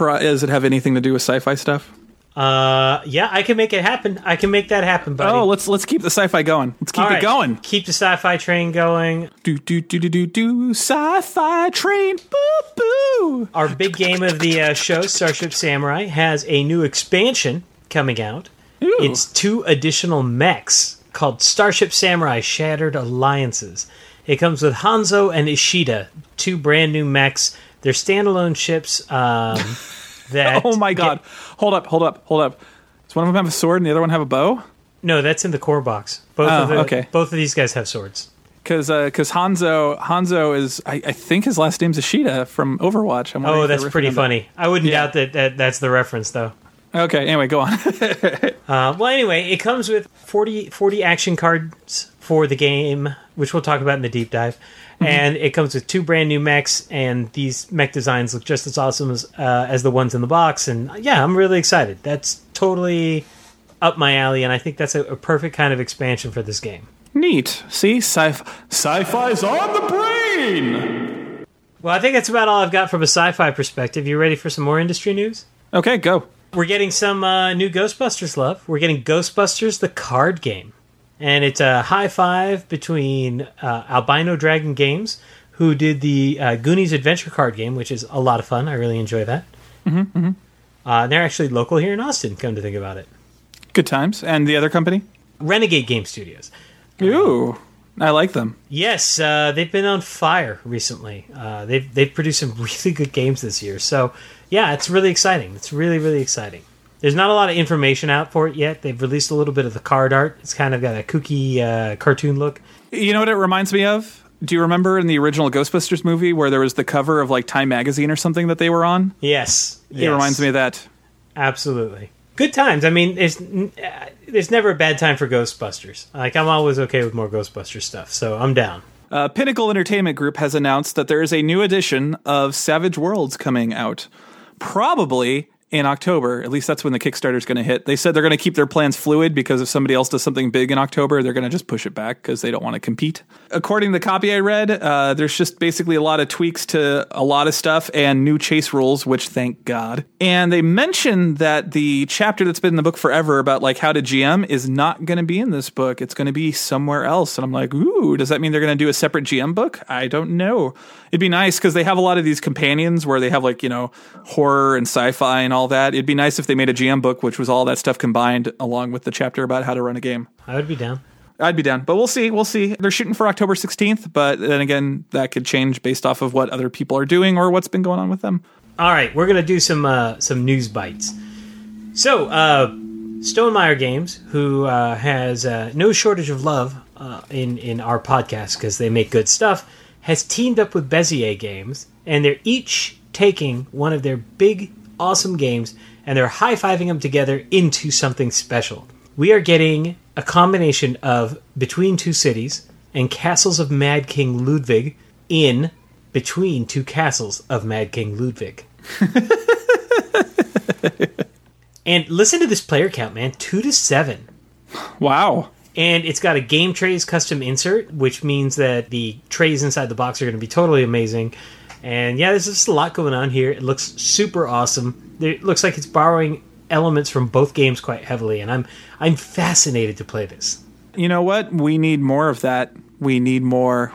have anything to do with sci-fi stuff? Yeah, I can make it happen. I can make that happen, buddy. Oh, let's keep the sci-fi going. Let's keep it going. Keep the sci-fi train going. Do do do do do do sci-fi train. Boo boo. Our big game of the show, Starship Samurai, has a new expansion coming out. Ooh. It's 2 additional mechs called Starship Samurai Shattered Alliances. It comes with Hanzo and Ishida, 2 brand new mechs. They're standalone ships. Oh my god. Hold up. Does one of them have a sword and the other one have a bow? No, that's in the core box. Both of these guys have swords. Because Hanzo is, I think his last name's Ishida from Overwatch. Oh, that's pretty funny. I wouldn't doubt that's the reference, though. Okay, anyway, go on. It comes with 40 action cards for the game, which we'll talk about in the deep dive. And it comes with 2 brand new mechs, and these mech designs look just as awesome as the ones in the box. And yeah, I'm really excited. That's totally up my alley, and I think that's a perfect kind of expansion for this game. Neat. See, sci-fi's on the brain! Well, I think that's about all I've got from a sci-fi perspective. You ready for some more industry news? Okay, go. We're getting some new Ghostbusters love. We're getting Ghostbusters the card game. And it's a high five between Albino Dragon Games, who did the Goonies Adventure card game, which is a lot of fun. I really enjoy that. Mm-hmm, mm-hmm. They're actually local here in Austin, come to think about it. Good times. And the other company? Renegade Game Studios. Ooh, I like them. Yes, they've been on fire recently. They've produced some really good games this year. So, yeah, it's really exciting. It's really, really exciting. There's not a lot of information out for it yet. They've released a little bit of the card art. It's kind of got a kooky cartoon look. You know what it reminds me of? Do you remember in the original Ghostbusters movie where there was the cover of like Time Magazine or something that they were on? Yes. It reminds me of that. Absolutely. Good times. I mean, there's never a bad time for Ghostbusters. Like, I'm always okay with more Ghostbusters stuff, so I'm down. Pinnacle Entertainment Group has announced that there is a new edition of Savage Worlds coming out. Probably in October. At least that's when the Kickstarter is going to hit. They said they're going to keep their plans fluid because if somebody else does something big in October, they're going to just push it back because they don't want to compete. According to the copy I read, there's just basically a lot of tweaks to a lot of stuff and new chase rules, which thank God. And they mentioned that the chapter that's been in the book forever about like how to GM is not going to be in this book. It's going to be somewhere else. And I'm like, ooh, does that mean they're going to do a separate GM book? I don't know. It'd be nice because they have a lot of these companions where they have like, you know, horror and sci-fi and all that. It'd be nice if they made a GM book, which was all that stuff combined along with the chapter about how to run a game. I would be down. I'd be down, but we'll see. We'll see. They're shooting for October 16th, but then again, that could change based off of what other people are doing or what's been going on with them. All right, we're going to do some news bites. So, Stonemeyer Games, who has no shortage of love in our podcast because they make good stuff, has teamed up with Bezier Games, and they're each taking one of their big, awesome games, and they're high-fiving them together into something special. We are getting a combination of Between Two Cities and Castles of Mad King Ludwig in Between Two Castles of Mad King Ludwig. And listen to this player count, man. 2 to 7. Wow. And it's got a Game Trays custom insert, which means that the trays inside the box are going to be totally amazing. And yeah, there's just a lot going on here. It looks super awesome. It looks like it's borrowing elements from both games quite heavily, and I'm fascinated to play this. You know what? We need more of that. We need more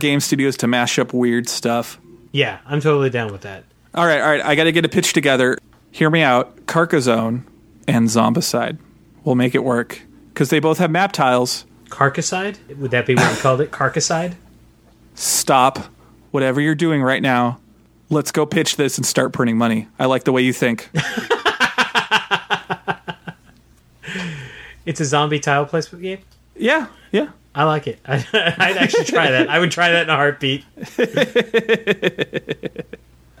game studios to mash up weird stuff. Yeah, I'm totally down with that. All right. I got to get a pitch together. Hear me out. Carcassonne and Zombicide. We'll make it work because they both have map tiles. Carcasside? Would that be what we called it? Carcasside? Stop. Whatever you're doing right now, let's go pitch this and start printing money. I like the way you think. It's a zombie tile placement game? Yeah. I like it. I'd actually try that. I would try that in a heartbeat.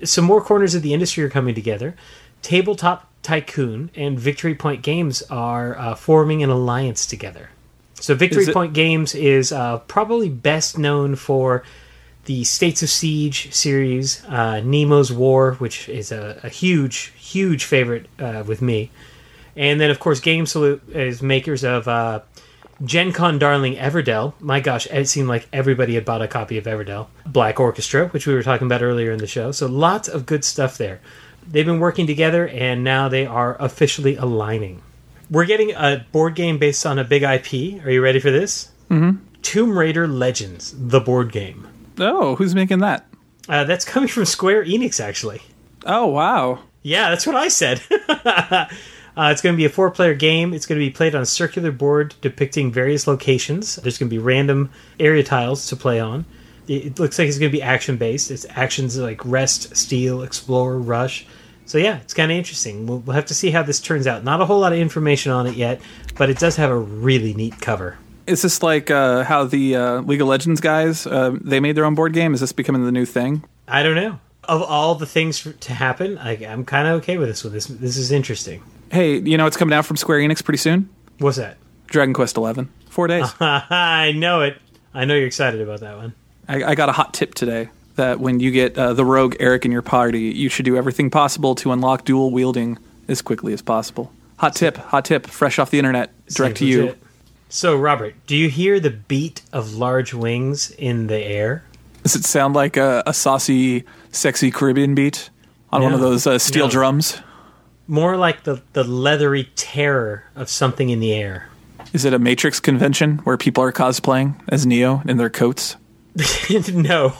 Some more corners of the industry are coming together. Tabletop Tycoon and Victory Point Games are forming an alliance together. So Victory Point Games is probably best known for the States of Siege series, Nemo's War, which is a huge, huge favorite with me. And then, of course, Game Salute is makers of Gen Con darling Everdell. My gosh, it seemed like everybody had bought a copy of Everdell. Black Orchestra, which we were talking about earlier in the show. So lots of good stuff there. They've been working together, and now they are officially aligning. We're getting a board game based on a big IP. Are you ready for this? Mm-hmm. Tomb Raider Legends, the board game. Oh, who's making that? That's coming from Square Enix, actually. Oh, wow. Yeah, that's what I said. It's going to be a 4-player game. It's going to be played on a circular board depicting various locations. There's going to be random area tiles to play on. It looks like it's going to be action-based. It's actions like Rest, Steal, Explore, Rush. So, yeah, it's kind of interesting. We'll have to see how this turns out. Not a whole lot of information on it yet, but it does have a really neat cover. Is this like how the League of Legends guys, they made their own board game? Is this becoming the new thing? I don't know. Of all the things to happen, I'm kind of okay with this one. This is interesting. Hey, you know it's coming out from Square Enix pretty soon? What's that? Dragon Quest XI. 4 days. I know it. I know you're excited about that one. I got a hot tip today that when you get the rogue Eric in your party, you should do everything possible to unlock dual wielding as quickly as possible. Hot tip, fresh off the internet, direct to you. So, Robert, do you hear the beat of large wings in the air? Does it sound like a saucy, sexy Caribbean beat on one of those steel drums? More like the leathery terror of something in the air. Is it a Matrix convention where people are cosplaying as Neo in their coats? No.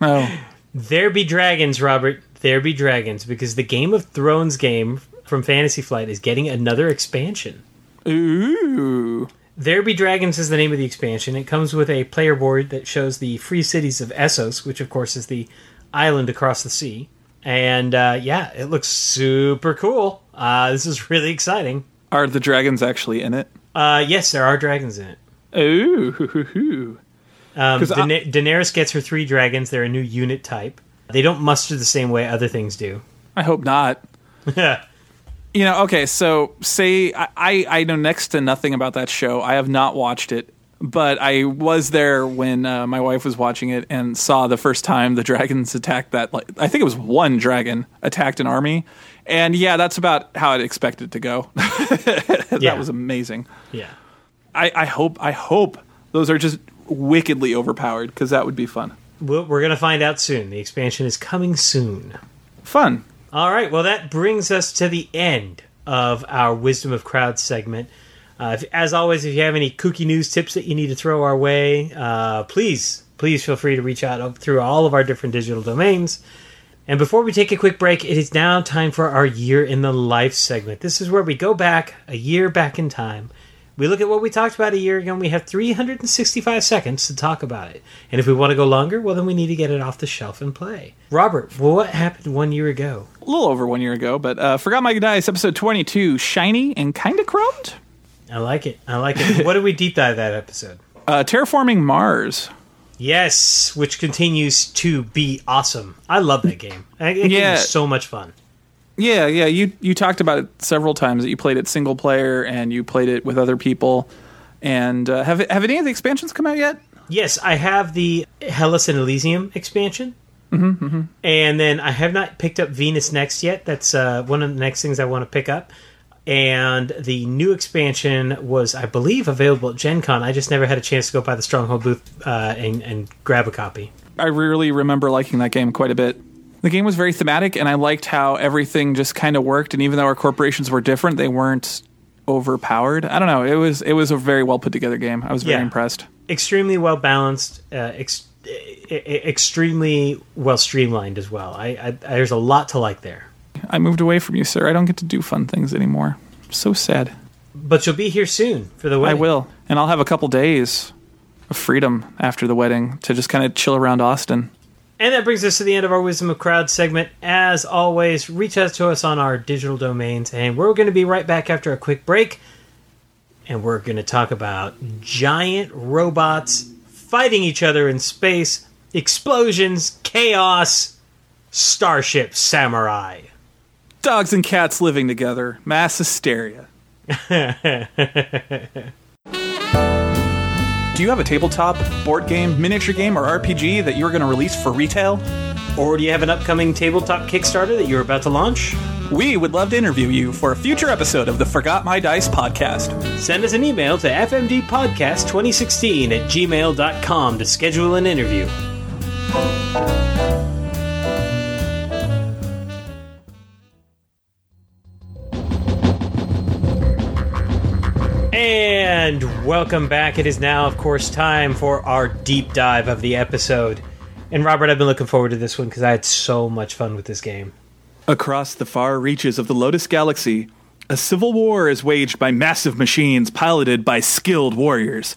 No. There be dragons, Robert. There be dragons, because the Game of Thrones game from Fantasy Flight is getting another expansion. Ooh. There Be Dragons is the name of the expansion. It comes with a player board that shows the free cities of Essos, which, of course, is the island across the sea. And, yeah, it looks super cool. This is really exciting. Are the dragons actually in it? Yes, there are dragons in it. Ooh. Daenerys gets her 3 dragons. They're a new unit type. They don't muster the same way other things do. I hope not. You know, okay, so say I know next to nothing about that show. I have not watched it. But I was there when my wife was watching it and saw the first time the dragons attacked that. Like, I think it was one dragon attacked an army. And yeah, that's about how I'd expect it to go. That was amazing. Yeah. I hope those are just wickedly overpowered, because that would be fun. We're going to find out soon. The expansion is coming soon. Fun. All right. Well, that brings us to the end of our Wisdom of Crowds segment. As always, if you have any kooky news tips that you need to throw our way, please feel free to reach out through all of our different digital domains. And before we take a quick break, it is now time for our Year in the Life segment. This is where we go back a year back in time. We look at what we talked about a year ago, and we have 365 seconds to talk about it. And if we want to go longer, well, then we need to get it off the shelf and play. Robert, what happened 1 year ago? A little over 1 year ago, but Forgot My Dice, episode 22, shiny and kind of chromed? I like it. What did we deep dive that episode? Terraforming Mars. Yes, which continues to be awesome. I love that game. It was so much fun. Yeah. You talked about it several times that you played it single player and you played it with other people. And have any of the expansions come out yet? Yes, I have the Hellas and Elysium expansion. Mm-hmm, mm-hmm. And then I have not picked up Venus Next yet. That's one of the next things I want to pick up. And the new expansion was, I believe, available at Gen Con. I just never had a chance to go by the Stronghold booth and grab a copy. I really remember liking that game quite a bit. The game was very thematic, and I liked how everything just kind of worked. And even though our corporations were different, they weren't overpowered. I don't know. It was a very well put together game. I was very impressed. Extremely well balanced. Extremely well streamlined as well. There's a lot to like there. I moved away from you, sir. I don't get to do fun things anymore. I'm so sad. But you'll be here soon for the wedding. I will. And I'll have a couple days of freedom after the wedding to just kind of chill around Austin. And that brings us to the end of our Wisdom of Crowds segment. As always, reach out to us on our digital domains. And we're going to be right back after a quick break. And we're going to talk about giant robots fighting each other in space, explosions, chaos, Starship Samurai. Dogs and cats living together. Mass hysteria. Do you have a tabletop, board game, miniature game, or RPG that you're going to release for retail? Or do you have an upcoming tabletop Kickstarter that you're about to launch? We would love to interview you for a future episode of the Forgot My Dice podcast. Send us an email to fmdpodcast2016@gmail.com to schedule an interview. And welcome back. It is now, of course, time for our deep dive of the episode. And Robert, I've been looking forward to this one because I had so much fun with this game. Across the far reaches of the Lotus Galaxy, a civil war is waged by massive machines piloted by skilled warriors.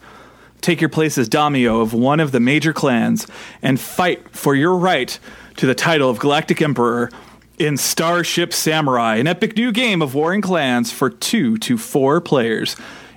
Take your place as daimyo of one of the major clans and fight for your right to the title of Galactic Emperor in Starship Samurai, an epic new game of warring clans for 2 to 4 players.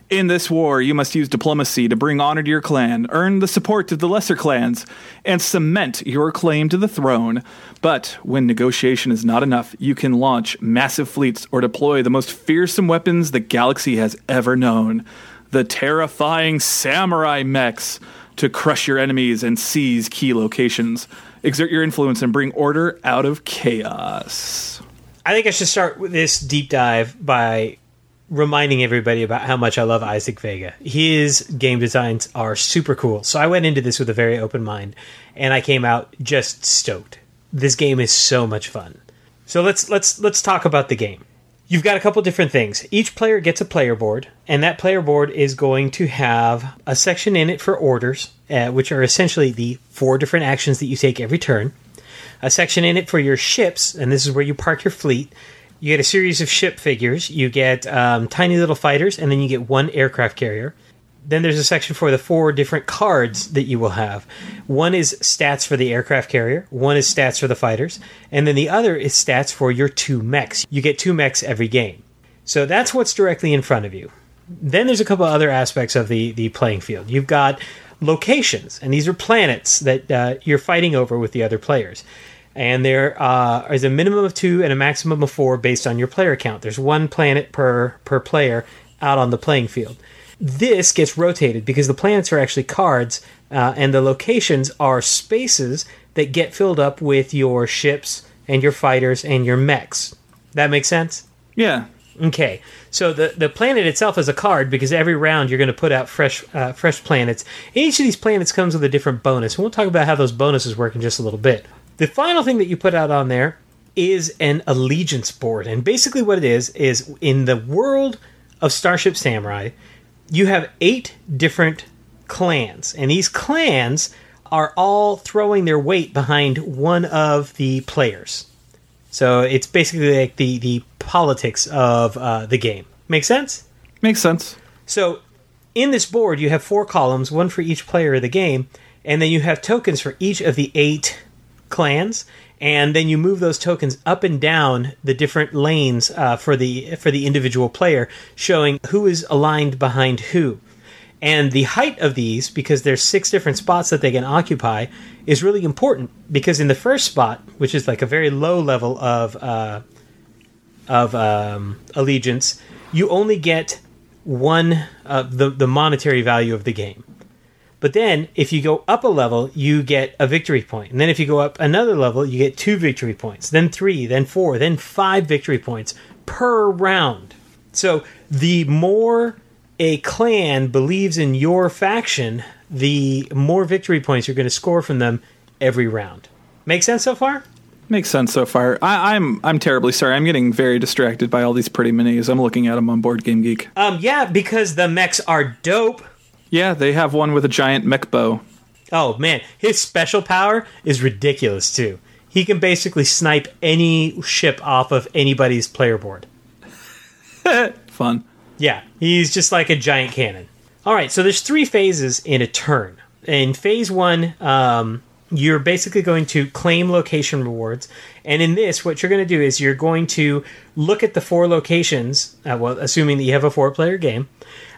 In this war, you must use diplomacy to bring honor to your clan, earn the support of the lesser clans, and cement your claim to the throne. But when negotiation is not enough, you can launch massive fleets or deploy the most fearsome weapons the galaxy has ever known, the terrifying samurai mechs, to crush your enemies and seize key locations. Exert your influence and bring order out of chaos. I think I should start with this deep dive by reminding everybody about how much I love Isaac Vega. His game designs are super cool. So I went into this with a very open mind, and I came out just stoked. This game is so much fun. So let's talk about the game. You've got a couple different things. Each player gets a player board, and that player board is going to have a section in it for orders, which are essentially the 4 different actions that you take every turn. A section in it for your ships, and this is where you park your fleet. You get a series of ship figures, you get tiny little fighters, and then you get 1 aircraft carrier. Then there's a section for the 4 different cards that you will have. One is stats for the aircraft carrier, one is stats for the fighters, and then the other is stats for your 2 mechs. You get 2 mechs every game. So that's what's directly in front of you. Then there's a couple other aspects of the playing field. You've got locations, and these are planets that you're fighting over with the other players. And there is a minimum of 2 and a maximum of 4 based on your player count. There's 1 planet per player out on the playing field. This gets rotated because the planets are actually cards, and the locations are spaces that get filled up with your ships and your fighters and your mechs. That makes sense? Yeah. Okay, so the planet itself is a card because every round you're going to put out fresh planets. Each of these planets comes with a different bonus, and we'll talk about how those bonuses work in just a little bit. The final thing that you put out on there is an allegiance board, and basically what it is in the world of Starship Samurai, you have 8 different clans, and these clans are all throwing their weight behind one of the players. So it's basically like the politics of the game. Make sense? Makes sense. So in this board, you have 4 columns, one for each player of the game, and then you have tokens for each of the 8 clans, and then you move those tokens up and down the different lanes for the individual player, showing who is aligned behind who. And the height of these, because there's 6 different spots that they can occupy, is really important. Because in the first spot, which is like a very low level of allegiance, you only get the monetary value of the game. But then, if you go up a level, you get a victory point. And then if you go up another level, you get 2 victory points. Then 3, then 4, then 5 victory points per round. So the more a clan believes in your faction, the more victory points you're going to score from them every round. Make sense so far? Makes sense so far. I'm terribly sorry. I'm getting very distracted by all these pretty minis. I'm looking at them on Board Game Geek. Yeah, because the mechs are dope. Yeah, they have one with a giant mech bow. Oh, man. His special power is ridiculous, too. He can basically snipe any ship off of anybody's player board. Fun. Yeah, he's just like a giant cannon. All right, so there's 3 phases in a turn. In phase 1, you're basically going to claim location rewards. And in this, what you're going to do is you're going to look at the 4 locations, well, assuming that you have a 4-player game.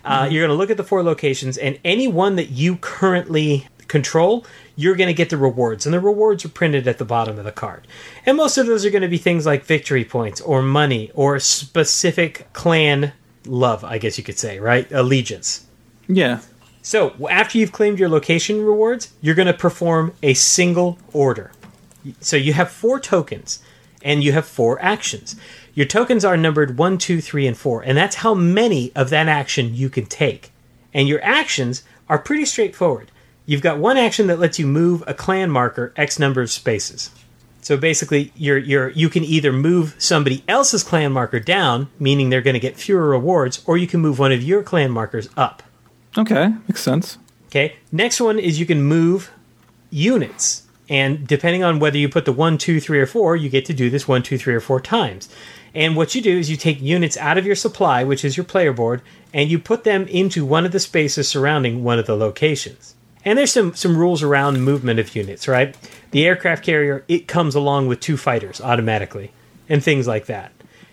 You're going to look at the 4 locations, and any one that you currently control, you're going to get the rewards. And the rewards are printed at the bottom of the card. And most of those are going to be things like victory points or money or specific clan love, I guess you could say, right? Allegiance. Yeah. So after you've claimed your location rewards, you're going to perform a single order. So you have 4 tokens, and you have 4 actions. Your tokens are numbered 1, 2, 3, and 4, and that's how many of that action you can take. And your actions are pretty straightforward. You've got one action that lets you move a clan marker X number of spaces. So basically, you can either move somebody else's clan marker down, meaning they're going to get fewer rewards, or you can move one of your clan markers up. Okay, makes sense. Okay, next one is you can move units. And depending on whether you put the 1, 2, 3, or 4, you get to do this 1, 2, 3, or 4 times. And what you do is you take units out of your supply, which is your player board, and you put them into one of the spaces surrounding one of the locations. And there's some rules around movement of units, right? The aircraft carrier, it comes along with 2 fighters automatically, and things like that.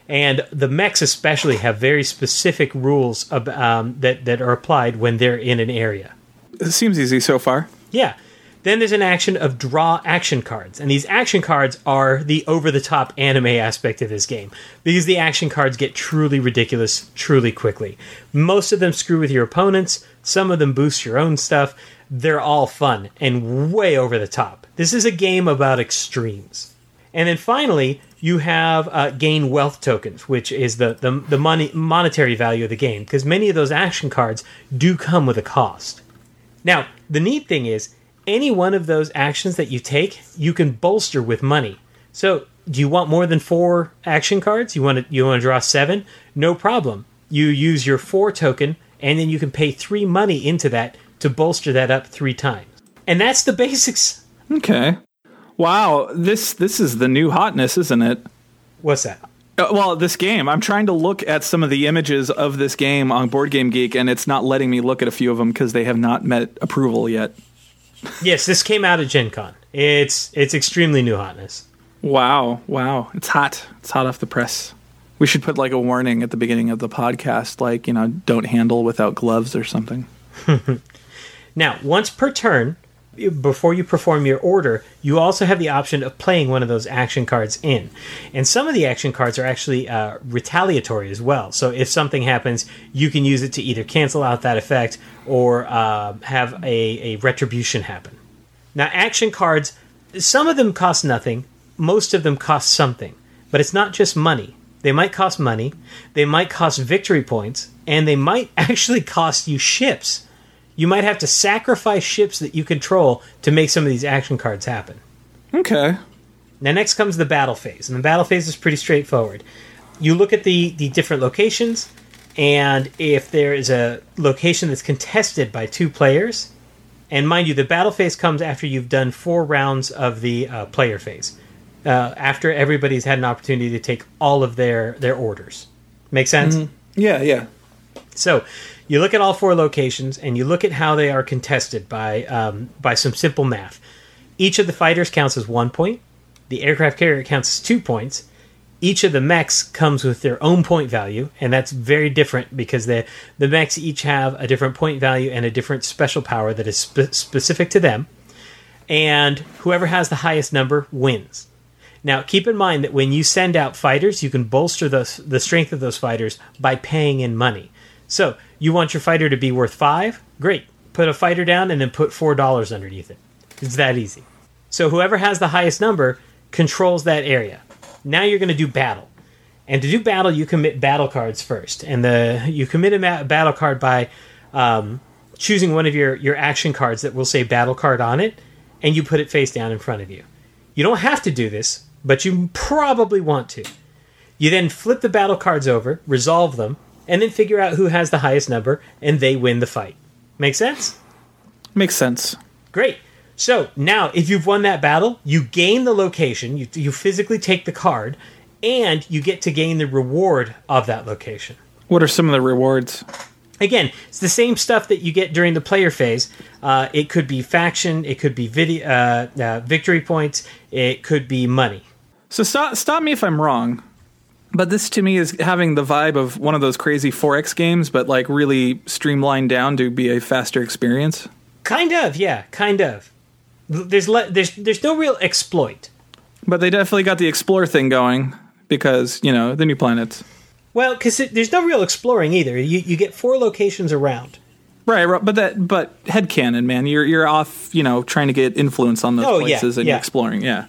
And the mechs especially have very specific rules that are applied when they're in an area. It seems easy so far. Yeah. Then there's an action of draw action cards. And these action cards are the over-the-top anime aspect of this game. Because the action cards get truly ridiculous truly quickly. Most of them screw with your opponents. Some of them boost your own stuff. They're all fun and way over the top. This is a game about extremes. And then finally, you have gain wealth tokens, which is the monetary value of the game. Because many of those action cards do come with a cost. Now, the neat thing is, any one of those actions that you take, you can bolster with money. So, do you want more than 4 action cards? You want to draw 7? No problem. You use your 4 token, and then you can pay 3 money into that to bolster that up 3 times. And that's the basics. Okay. Wow, this is the new hotness, isn't it? What's that? Well, this game. I'm trying to look at some of the images of this game on Board Game Geek, and it's not letting me look at a few of them because they have not met approval yet. Yes, this came out at Gen Con. It's extremely new hotness. Wow. It's hot. It's hot off the press. We should put like a warning at the beginning of the podcast, like, don't handle without gloves or something. Now, once per turn, before you perform your order, you also have the option of playing one of those action cards in. And some of the action cards are actually retaliatory as well. So if something happens, you can use it to either cancel out that effect or have a retribution happen. Now, action cards, some of them cost nothing. Most of them cost something. But it's not just money. They might cost money. They might cost victory points. And they might actually cost you ships. You might have to sacrifice ships that you control to make some of these action cards happen. Okay. Now next comes the battle phase, and the battle phase is pretty straightforward. You look at the different locations, and if there is a location that's contested by two players, and mind you, the battle phase comes after you've done 4 rounds of the player phase, after everybody's had an opportunity to take all of their orders. Make sense? Mm-hmm. Yeah, yeah. So you look at all 4 locations, and you look at how they are contested by some simple math. Each of the fighters counts as 1 point. The aircraft carrier counts as 2 points. Each of the mechs comes with their own point value, and that's very different because the mechs each have a different point value and a different special power that is specific to them. And whoever has the highest number wins. Now, keep in mind that when you send out fighters, you can bolster the strength of those fighters by paying in money. So, you want your fighter to be worth 5? Great. Put a fighter down and then put $4 underneath it. It's that easy. So, whoever has the highest number controls that area. Now you're going to do battle. And to do battle, you commit battle cards first. And you commit a battle card by choosing one of your action cards that will say battle card on it, and you put it face down in front of you. You don't have to do this, but you probably want to. You then flip the battle cards over, resolve them, and then figure out who has the highest number, and they win the fight. Make sense? Makes sense. Great. So, now, if you've won that battle, you gain the location, you physically take the card, and you get to gain the reward of that location. What are some of the rewards? Again, it's the same stuff that you get during the player phase. It could be faction, it could be victory points, it could be money. So, stop me if I'm wrong. But this, to me, is having the vibe of one of those crazy 4X games, but, like, really streamlined down to be a faster experience? Kind of, yeah. Kind of. There's no real exploit. But they definitely got the explore thing going because, you know, the new planets. Well, because there's no real exploring either. You get 4 locations around. Right, but headcanon, man. You're off, you know, trying to get influence on those places and you're exploring, yeah.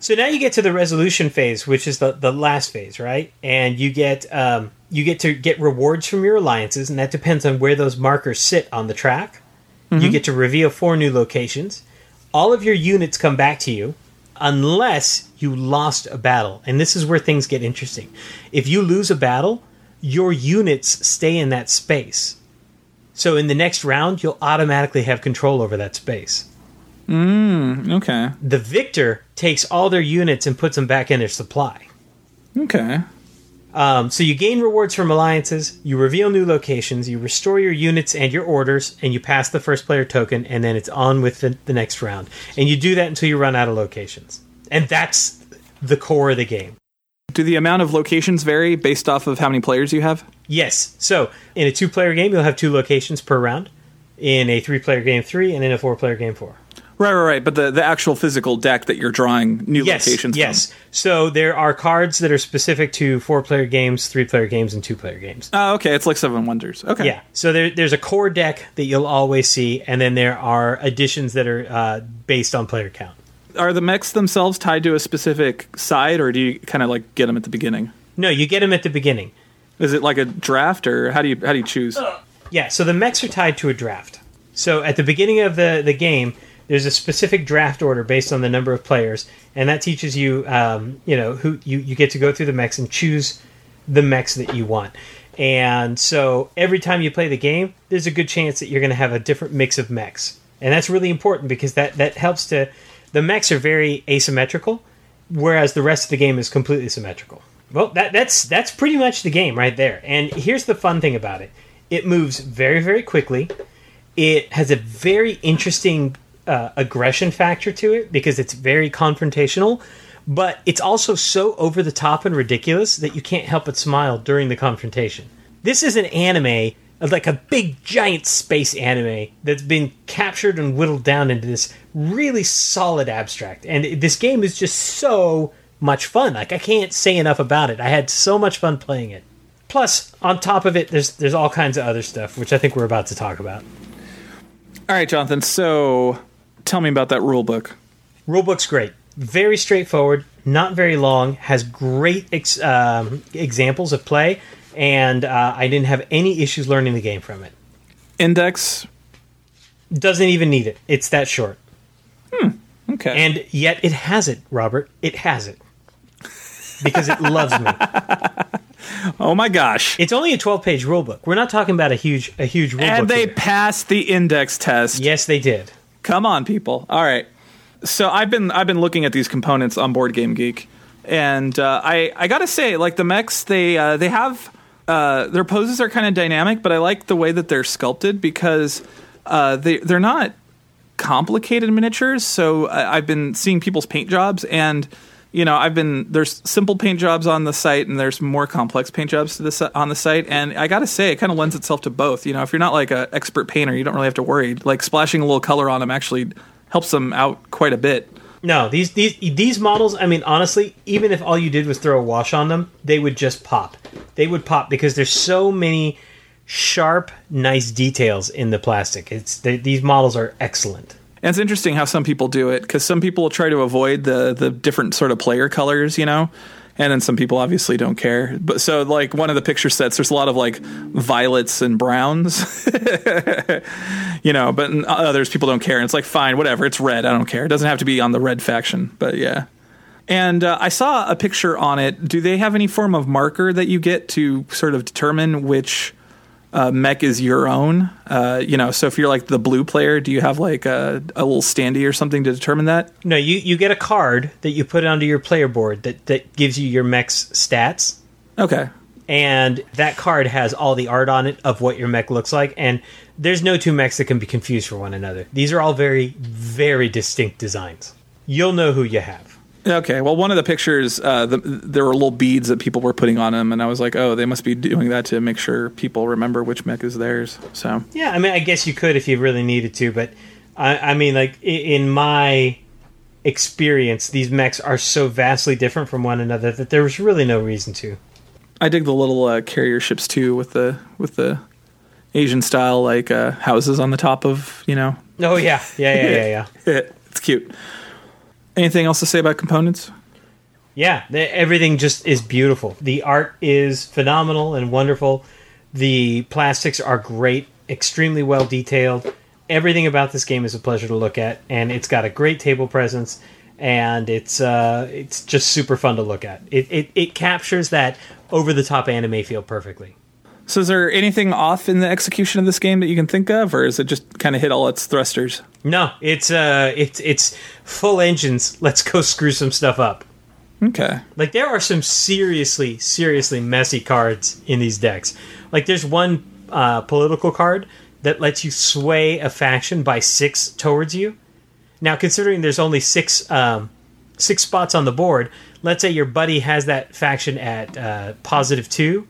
So now you get to the resolution phase, which is the last phase, right? And you get to get rewards from your alliances, and that depends on where those markers sit on the track. Mm-hmm. You get to reveal 4 new locations. All of your units come back to you, unless you lost a battle. And this is where things get interesting. If you lose a battle, your units stay in that space. So in the next round, you'll automatically have control over that space. Okay. The victor takes all their units and puts them back in their supply. Okay. So you gain rewards from alliances, you reveal new locations, you restore your units and your orders, and you pass the first player token, and then it's on with the next round. And you do that until you run out of locations. And that's the core of the game. Do the amount of locations vary based off of how many players you have? Yes. So in a 2-player game, you'll have 2 locations per round. In a 3-player game, 3, and in a 4-player game, 4. Right. But the actual physical deck that you're drawing new locations from. So there are cards that are specific to 4-player games, 3-player games, and 2-player games. Oh, okay. It's like Seven Wonders. Okay. Yeah. So there's a core deck that you'll always see, and then there are additions that are based on player count. Are the mechs themselves tied to a specific side, or do you kind of like get them at the beginning? No, you get them at the beginning. Is it like a draft, or how do you choose? Yeah. So the mechs are tied to a draft. So at the beginning of the game, there's a specific draft order based on the number of players, and that teaches you, who you get to go through the mechs and choose the mechs that you want. And so every time you play the game, there's a good chance that you're going to have a different mix of mechs. And that's really important because that helps to... The mechs are very asymmetrical, whereas the rest of the game is completely symmetrical. Well, that's pretty much the game right there. And here's the fun thing about it. It moves very, very quickly. It has a very interesting... aggression factor to it because it's very confrontational, but it's also so over the top and ridiculous that you can't help but smile during the confrontation. This is an anime like a big giant space anime that's been captured and whittled down into this really solid abstract. And this game is just so much fun. Like, I can't say enough about it. I had so much fun playing it. Plus, on top of it, there's all kinds of other stuff, which I think we're about to talk about. All right, Jonathan, so tell me about that rulebook. Rulebook's great. Very straightforward, not very long, has great examples of play, and I didn't have any issues learning the game from it. Index? Doesn't even need it. It's that short. Okay. And yet it has it, Robert. It has it. Because it loves me. Oh my gosh. It's only a 12-page rulebook. We're not talking about a huge rulebook. And they passed the index test. Yes, they did. Come on, people. All right. So I've been looking at these components on BoardGameGeek, and I gotta say, like, the mechs, they have their poses are kind of dynamic, but I like the way that they're sculpted because they're not complicated miniatures. So I've been seeing people's paint jobs, and you know, there's simple paint jobs on the site, and there's more complex paint jobs on the site, and I gotta say, it kind of lends itself to both. You know, if you're not like an expert painter, you don't really have to worry. Like, splashing a little color on them actually helps them out quite a bit. No, these models, I mean, honestly, even if all you did was throw a wash on them, they would just pop. They would pop because there's so many sharp, nice details in the plastic. These models are excellent. And it's interesting how some people do it, because some people try to avoid the different sort of player colors, you know? And then some people obviously don't care. But so, like, one of the picture sets, there's a lot of, like, violets and browns, you know, but others, people don't care. And it's like, fine, whatever, it's red, I don't care. It doesn't have to be on the red faction, but yeah. And I saw a picture on it. Do they have any form of marker that you get to sort of determine which mech is your own? You know, so if you're, like, the blue player, do you have, like, a little standee or something to determine that? No, you get a card that you put onto your player board that gives you your mech's stats. Okay. And that card has all the art on it of what your mech looks like, and there's no two mechs that can be confused for one another. These are all very, very distinct designs. You'll know who you have. Okay, well, one of the pictures, there were little beads that people were putting on them, and I was like, oh, they must be doing that to make sure people remember which mech is theirs. So yeah, I mean, I guess you could if you really needed to, but I mean, like, in my experience, these mechs are so vastly different from one another that there was really no reason to. I dig the little carrier ships, too, with the Asian-style, like, houses on the top of, you know. Oh, yeah. It's cute. Anything else to say about components? Yeah, everything just is beautiful. The art is phenomenal and wonderful. The plastics are great, extremely well detailed. Everything about this game is a pleasure to look at, and it's got a great table presence, and it's just super fun to look at. It captures that over-the-top anime feel perfectly. So is there anything off in the execution of this game that you can think of, or is it just kind of hit all its thrusters? No, it's full engines. Let's go screw some stuff up. Okay. Like, there are some seriously, seriously messy cards in these decks. Like, there's one political card that lets you sway a faction by 6 towards you. Now, considering there's only 6 spots on the board, let's say your buddy has that faction at positive 2.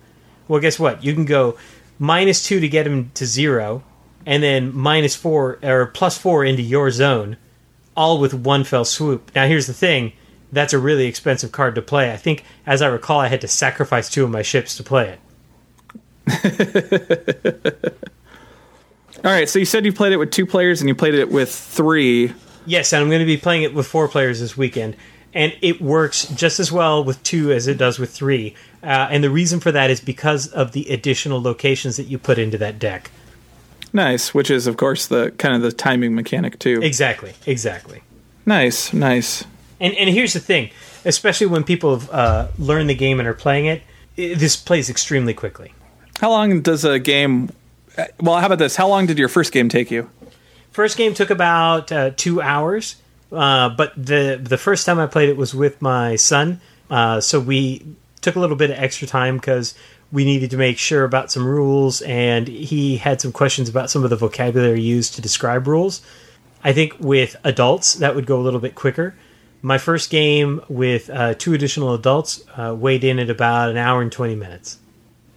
Well, guess what? You can go minus 2 to get him to 0, and then minus 4 or plus 4 into your zone, all with one fell swoop. Now, here's the thing. That's a really expensive card to play. I think, as I recall, I had to sacrifice 2 of my ships to play it. All right, so you said you played it with 2 players and you played it with 3. Yes, and I'm going to be playing it with 4 players this weekend. And it works just as well with 2 as it does with 3. And the reason for that is because of the additional locations that you put into that deck. Nice, which is, of course, the kind of the timing mechanic, too. Exactly. Nice. And here's the thing, especially when people have learned the game and are playing it, this plays extremely quickly. How long does a game... Well, how about this? How long did your first game take you? First game took about 2 hours. But the first time I played it was with my son, so we took a little bit of extra time because we needed to make sure about some rules, and he had some questions about some of the vocabulary used to describe rules. I think with adults, that would go a little bit quicker. My first game with 2 additional adults weighed in at about 1 hour and 20 minutes.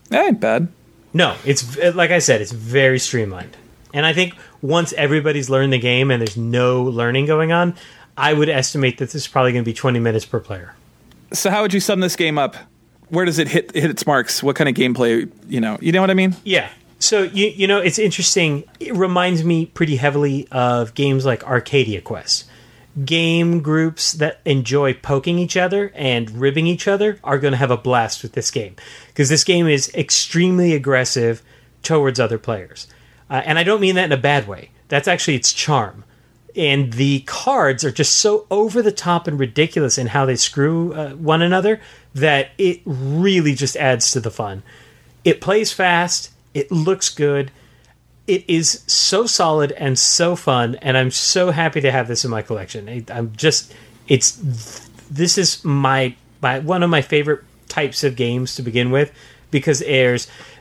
That ain't bad. No, it's like I said, it's very streamlined. And I think once everybody's learned the game and there's no learning going on, I would estimate that this is probably going to be 20 minutes per player. So how would you sum this game up? Where does it hit its marks? What kind of gameplay, you know what I mean? Yeah. So, you know, it's interesting. It reminds me pretty heavily of games like Arcadia Quest. Game groups that enjoy poking each other and ribbing each other are going to have a blast with this game, because this game is extremely aggressive towards other players. And I don't mean that in a bad way. That's actually its charm. And the cards are just so over the top and ridiculous in how they screw one another that it really just adds to the fun. It plays fast. It looks good. It is so solid and so fun. And I'm so happy to have this in my collection. This is my one of my favorite types of games to begin with, because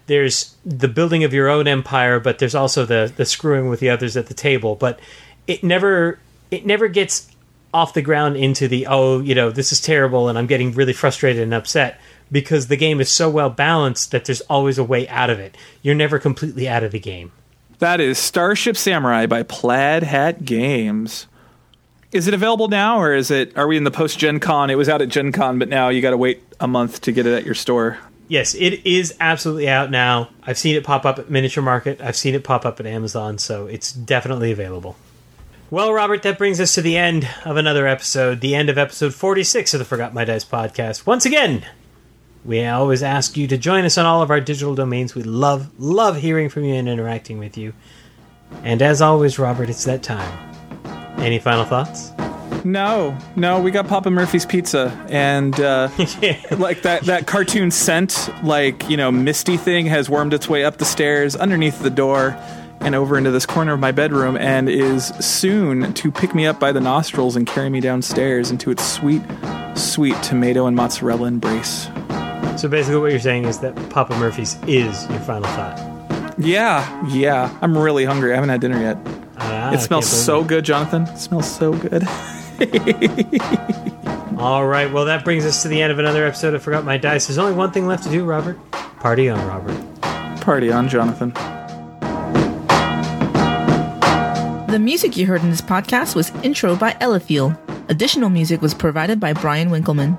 there's the building of your own empire, but there's also the screwing with the others at the table. But it never gets off the ground into the, this is terrible and I'm getting really frustrated and upset, because the game is so well balanced that there's always a way out of it. You're never completely out of the game. That is Starship Samurai by Plaid Hat Games. Is it available now, or are we in the post-Gen Con? It was out at Gen Con, but now you got to wait a month to get it at your store. Yes, it is absolutely out now. I've seen it pop up at Miniature Market. I've seen it pop up at Amazon, so it's definitely available. Well, Robert, that brings us to the end of another episode, the end of episode 46 of the Forgot My Dice podcast. Once again, we always ask you to join us on all of our digital domains. We love hearing from you and interacting with you. And as always, Robert, it's that time. Any final thoughts? No, we got Papa Murphy's Pizza, and yeah. Like that cartoon scent, like, misty thing has wormed its way up the stairs, underneath the door, and over into this corner of my bedroom, and is soon to pick me up by the nostrils and carry me downstairs into its sweet, sweet tomato and mozzarella embrace. So basically what you're saying is that Papa Murphy's is your final thought. Yeah. I'm really hungry. I haven't had dinner yet. It smells so good, Jonathan. It smells so good. All right, well, that brings us to the end of another episode of Forgot My Dice. There's only one thing left to do, Robert. Party on, Robert. Party on, Jonathan. The music you heard in this podcast was Intro by Eliphiel. Additional music was provided by Brian Winkelman.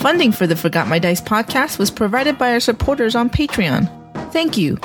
Funding for the Forgot My Dice podcast was provided by our supporters on Patreon. Thank you.